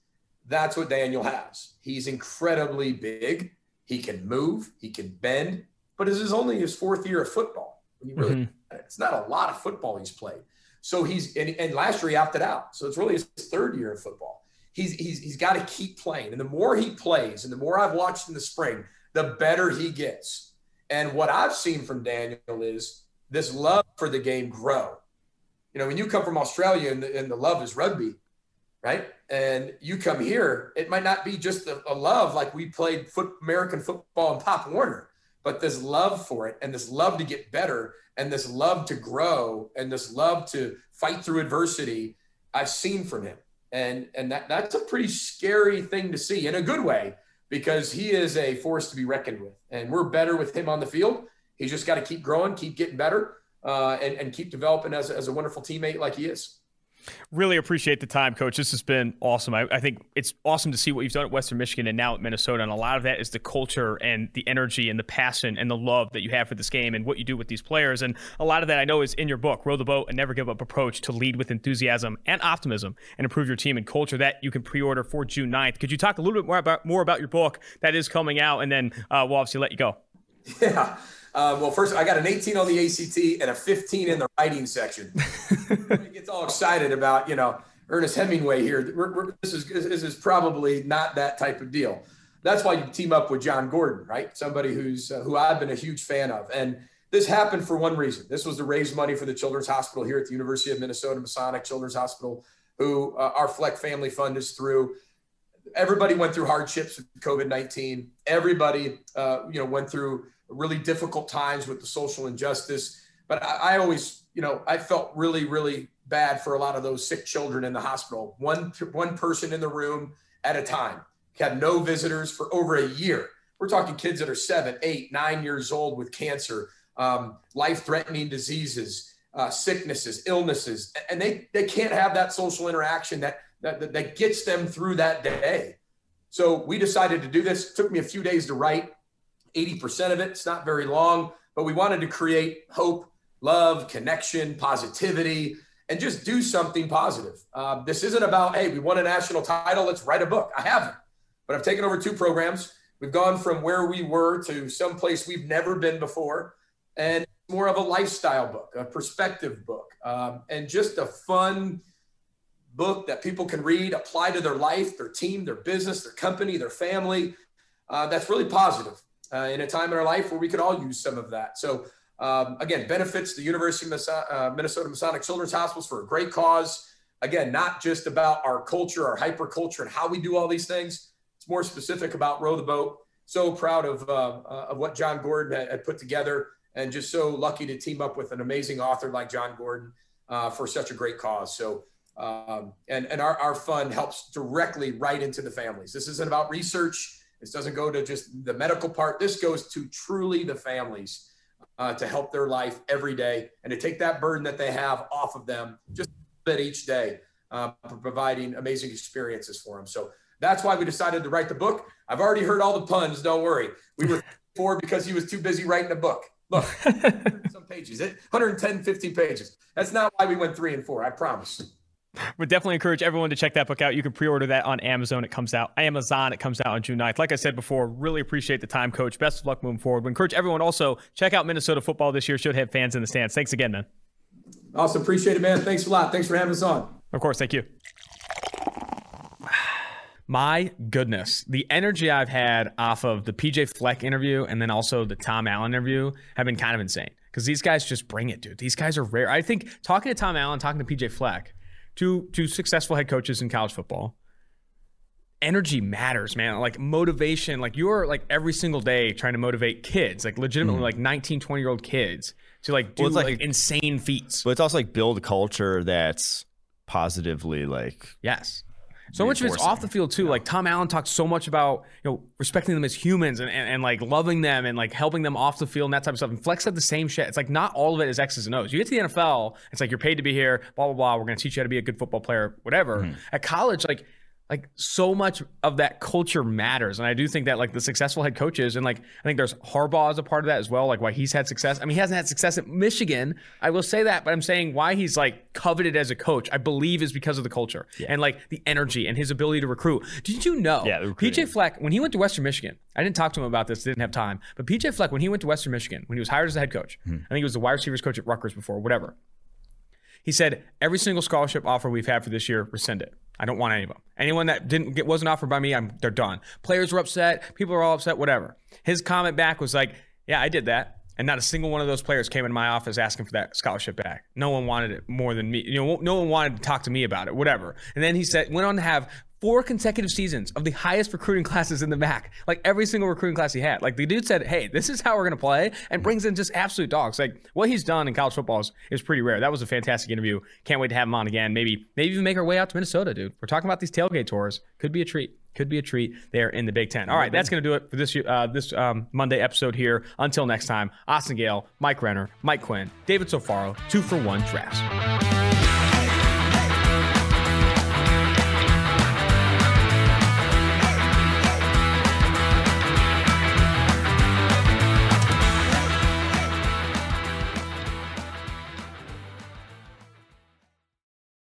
That's what Daniel has. He's incredibly big. He can move. He can bend. But this is only his fourth year of football. When you really, it's not a lot of football he's played. So he's and last year he opted out. So it's really his third year of football. He's got to keep playing. And the more he plays and the more I've watched in the spring, the better he gets. And what I've seen from Daniel is this love for the game grow. You know, when you come from Australia and the love is rugby, right? And you come here, it might not be just a love like we played American football in Pop Warner, but this love for it and this love to get better and this love to grow and this love to fight through adversity I've seen from him. And that's a pretty scary thing to see in a good way, because he is a force to be reckoned with. And we're better with him on the field. He's just got to keep growing, keep getting better, and keep developing as a wonderful teammate like he is. Really appreciate the time, Coach. This has been awesome. I think it's awesome to see what you've done at Western Michigan and now at Minnesota, and a lot of that is the culture and the energy and the passion and the love that you have for this game and what you do with these players. And a lot of that I know is in your book, Row the Boat and Never Give Up Approach to Lead with Enthusiasm and Optimism and Improve Your Team and Culture, that you can pre-order for June 9th. Could you talk a little bit more about your book that is coming out, and then we'll obviously let you go? Yeah. Well, first, I got an 18 on the ACT and a 15 in the writing section. It gets all excited about, you know, Ernest Hemingway here. This is probably not that type of deal. That's why you team up with John Gordon, right? Somebody who I've been a huge fan of. And this happened for one reason. This was to raise money for the Children's Hospital here at the University of Minnesota Masonic Children's Hospital, who our Fleck Family Fund is through. Everybody went through hardships with COVID-19. Everybody, went through really difficult times with the social injustice. But I always, I felt really, really bad for a lot of those sick children in the hospital. One person in the room at a time. Had no visitors for over a year. We're talking kids that are 7, 8, 9 years old with cancer, life-threatening diseases, sicknesses, illnesses. And they can't have that social interaction that gets them through that day. So we decided to do this. It took me a few days to write. 80% of it. It's not very long, but we wanted to create hope, love, connection, positivity, and just do something positive. This isn't about, hey, we won a national title, let's write a book. I haven't, but I've taken over 2 programs. We've gone from where we were to someplace we've never been before, and more of a lifestyle book, a perspective book, and just a fun book that people can read, apply to their life, their team, their business, their company, their family. That's really positive. In a time in our life where we could all use some of that. So again, benefits the University of Minnesota Masonic Children's Hospitals for a great cause. Again, not just about our culture, our hyperculture and how we do all these things. It's more specific about Row the Boat. So proud of what John Gordon had put together, and just so lucky to team up with an amazing author like John Gordon for such a great cause. So, and our fund helps directly right into the families. This isn't about research. This doesn't go to just the medical part. This goes to truly the families to help their life every day and to take that burden that they have off of them just a bit each day, providing amazing experiences for them. So that's why we decided to write the book. I've already heard all the puns. Don't worry. We were poor because he was too busy writing a book. Look, some pages, 110, 50 pages. That's not why we went 3 and 4. I promise. Would definitely encourage everyone to check that book out. You can pre-order that on Amazon. It comes out on June 9th. Like I said before, really appreciate the time, Coach. Best of luck moving forward. We encourage everyone also check out Minnesota football this year. Should have fans in the stands. Thanks again, man. Awesome. Appreciate it, man. Thanks a lot. Thanks for having us on. Of course. Thank you. My goodness, the energy I've had off of the P.J. Fleck interview and then also the Tom Allen interview have been kind of insane, because these guys just bring it, dude. These guys are rare. I think talking to Tom Allen, talking to P.J. Fleck, Two successful head coaches in college football. Energy matters, man. Like motivation, like you're like every single day trying to motivate kids, like legitimately like 19, 20-year-old kids to like do like insane feats. But it's also like build a culture that's positively like, yes. So much of it's off the field too. Yeah. Like Tom Allen talks so much about, respecting them as humans and like loving them and like helping them off the field and that type of stuff. And Fleck said the same shit. It's like not all of it is X's and O's. You get to the NFL, it's like you're paid to be here, blah, blah, blah. We're going to teach you how to be a good football player, whatever. At college, like Like, so much of that culture matters. And I do think that, like, the successful head coaches, and, like, I think there's Harbaugh as a part of that as well, like, why he's had success. I mean, he hasn't had success at Michigan. I will say that, but I'm saying why he's, like, coveted as a coach, I believe, is because of the culture and, like, the energy and his ability to recruit. Did you know P.J. Fleck, when he went to Western Michigan, I didn't talk to him about this, didn't have time, but P.J. Fleck, when he went to Western Michigan, when he was hired as a head coach, I think he was the wide receivers coach at Rutgers before, whatever. He said, every single scholarship offer we've had for this year, rescind it. I don't want any of them. Anyone that wasn't offered by me, they're done. Players were upset. People are all upset, whatever. His comment back was like, yeah, I did that. And not a single one of those players came into my office asking for that scholarship back. No one wanted it more than me. You know, no one wanted to talk to me about it, whatever. And then he said, went on to have 4 consecutive seasons of the highest recruiting classes in the MAC. Like, every single recruiting class he had. Like, the dude said, hey, this is how we're going to play, and brings in just absolute dogs. Like, what he's done in college football is pretty rare. That was a fantastic interview. Can't wait to have him on again. Maybe even make our way out to Minnesota, dude. We're talking about these tailgate tours. Could be a treat. Could be a treat there in the Big Ten. All right, that's going to do it for this Monday episode here. Until next time, Austin Gale, Mike Renner, Mike Quinn, David Sofaro, 2 for 1 Drafts.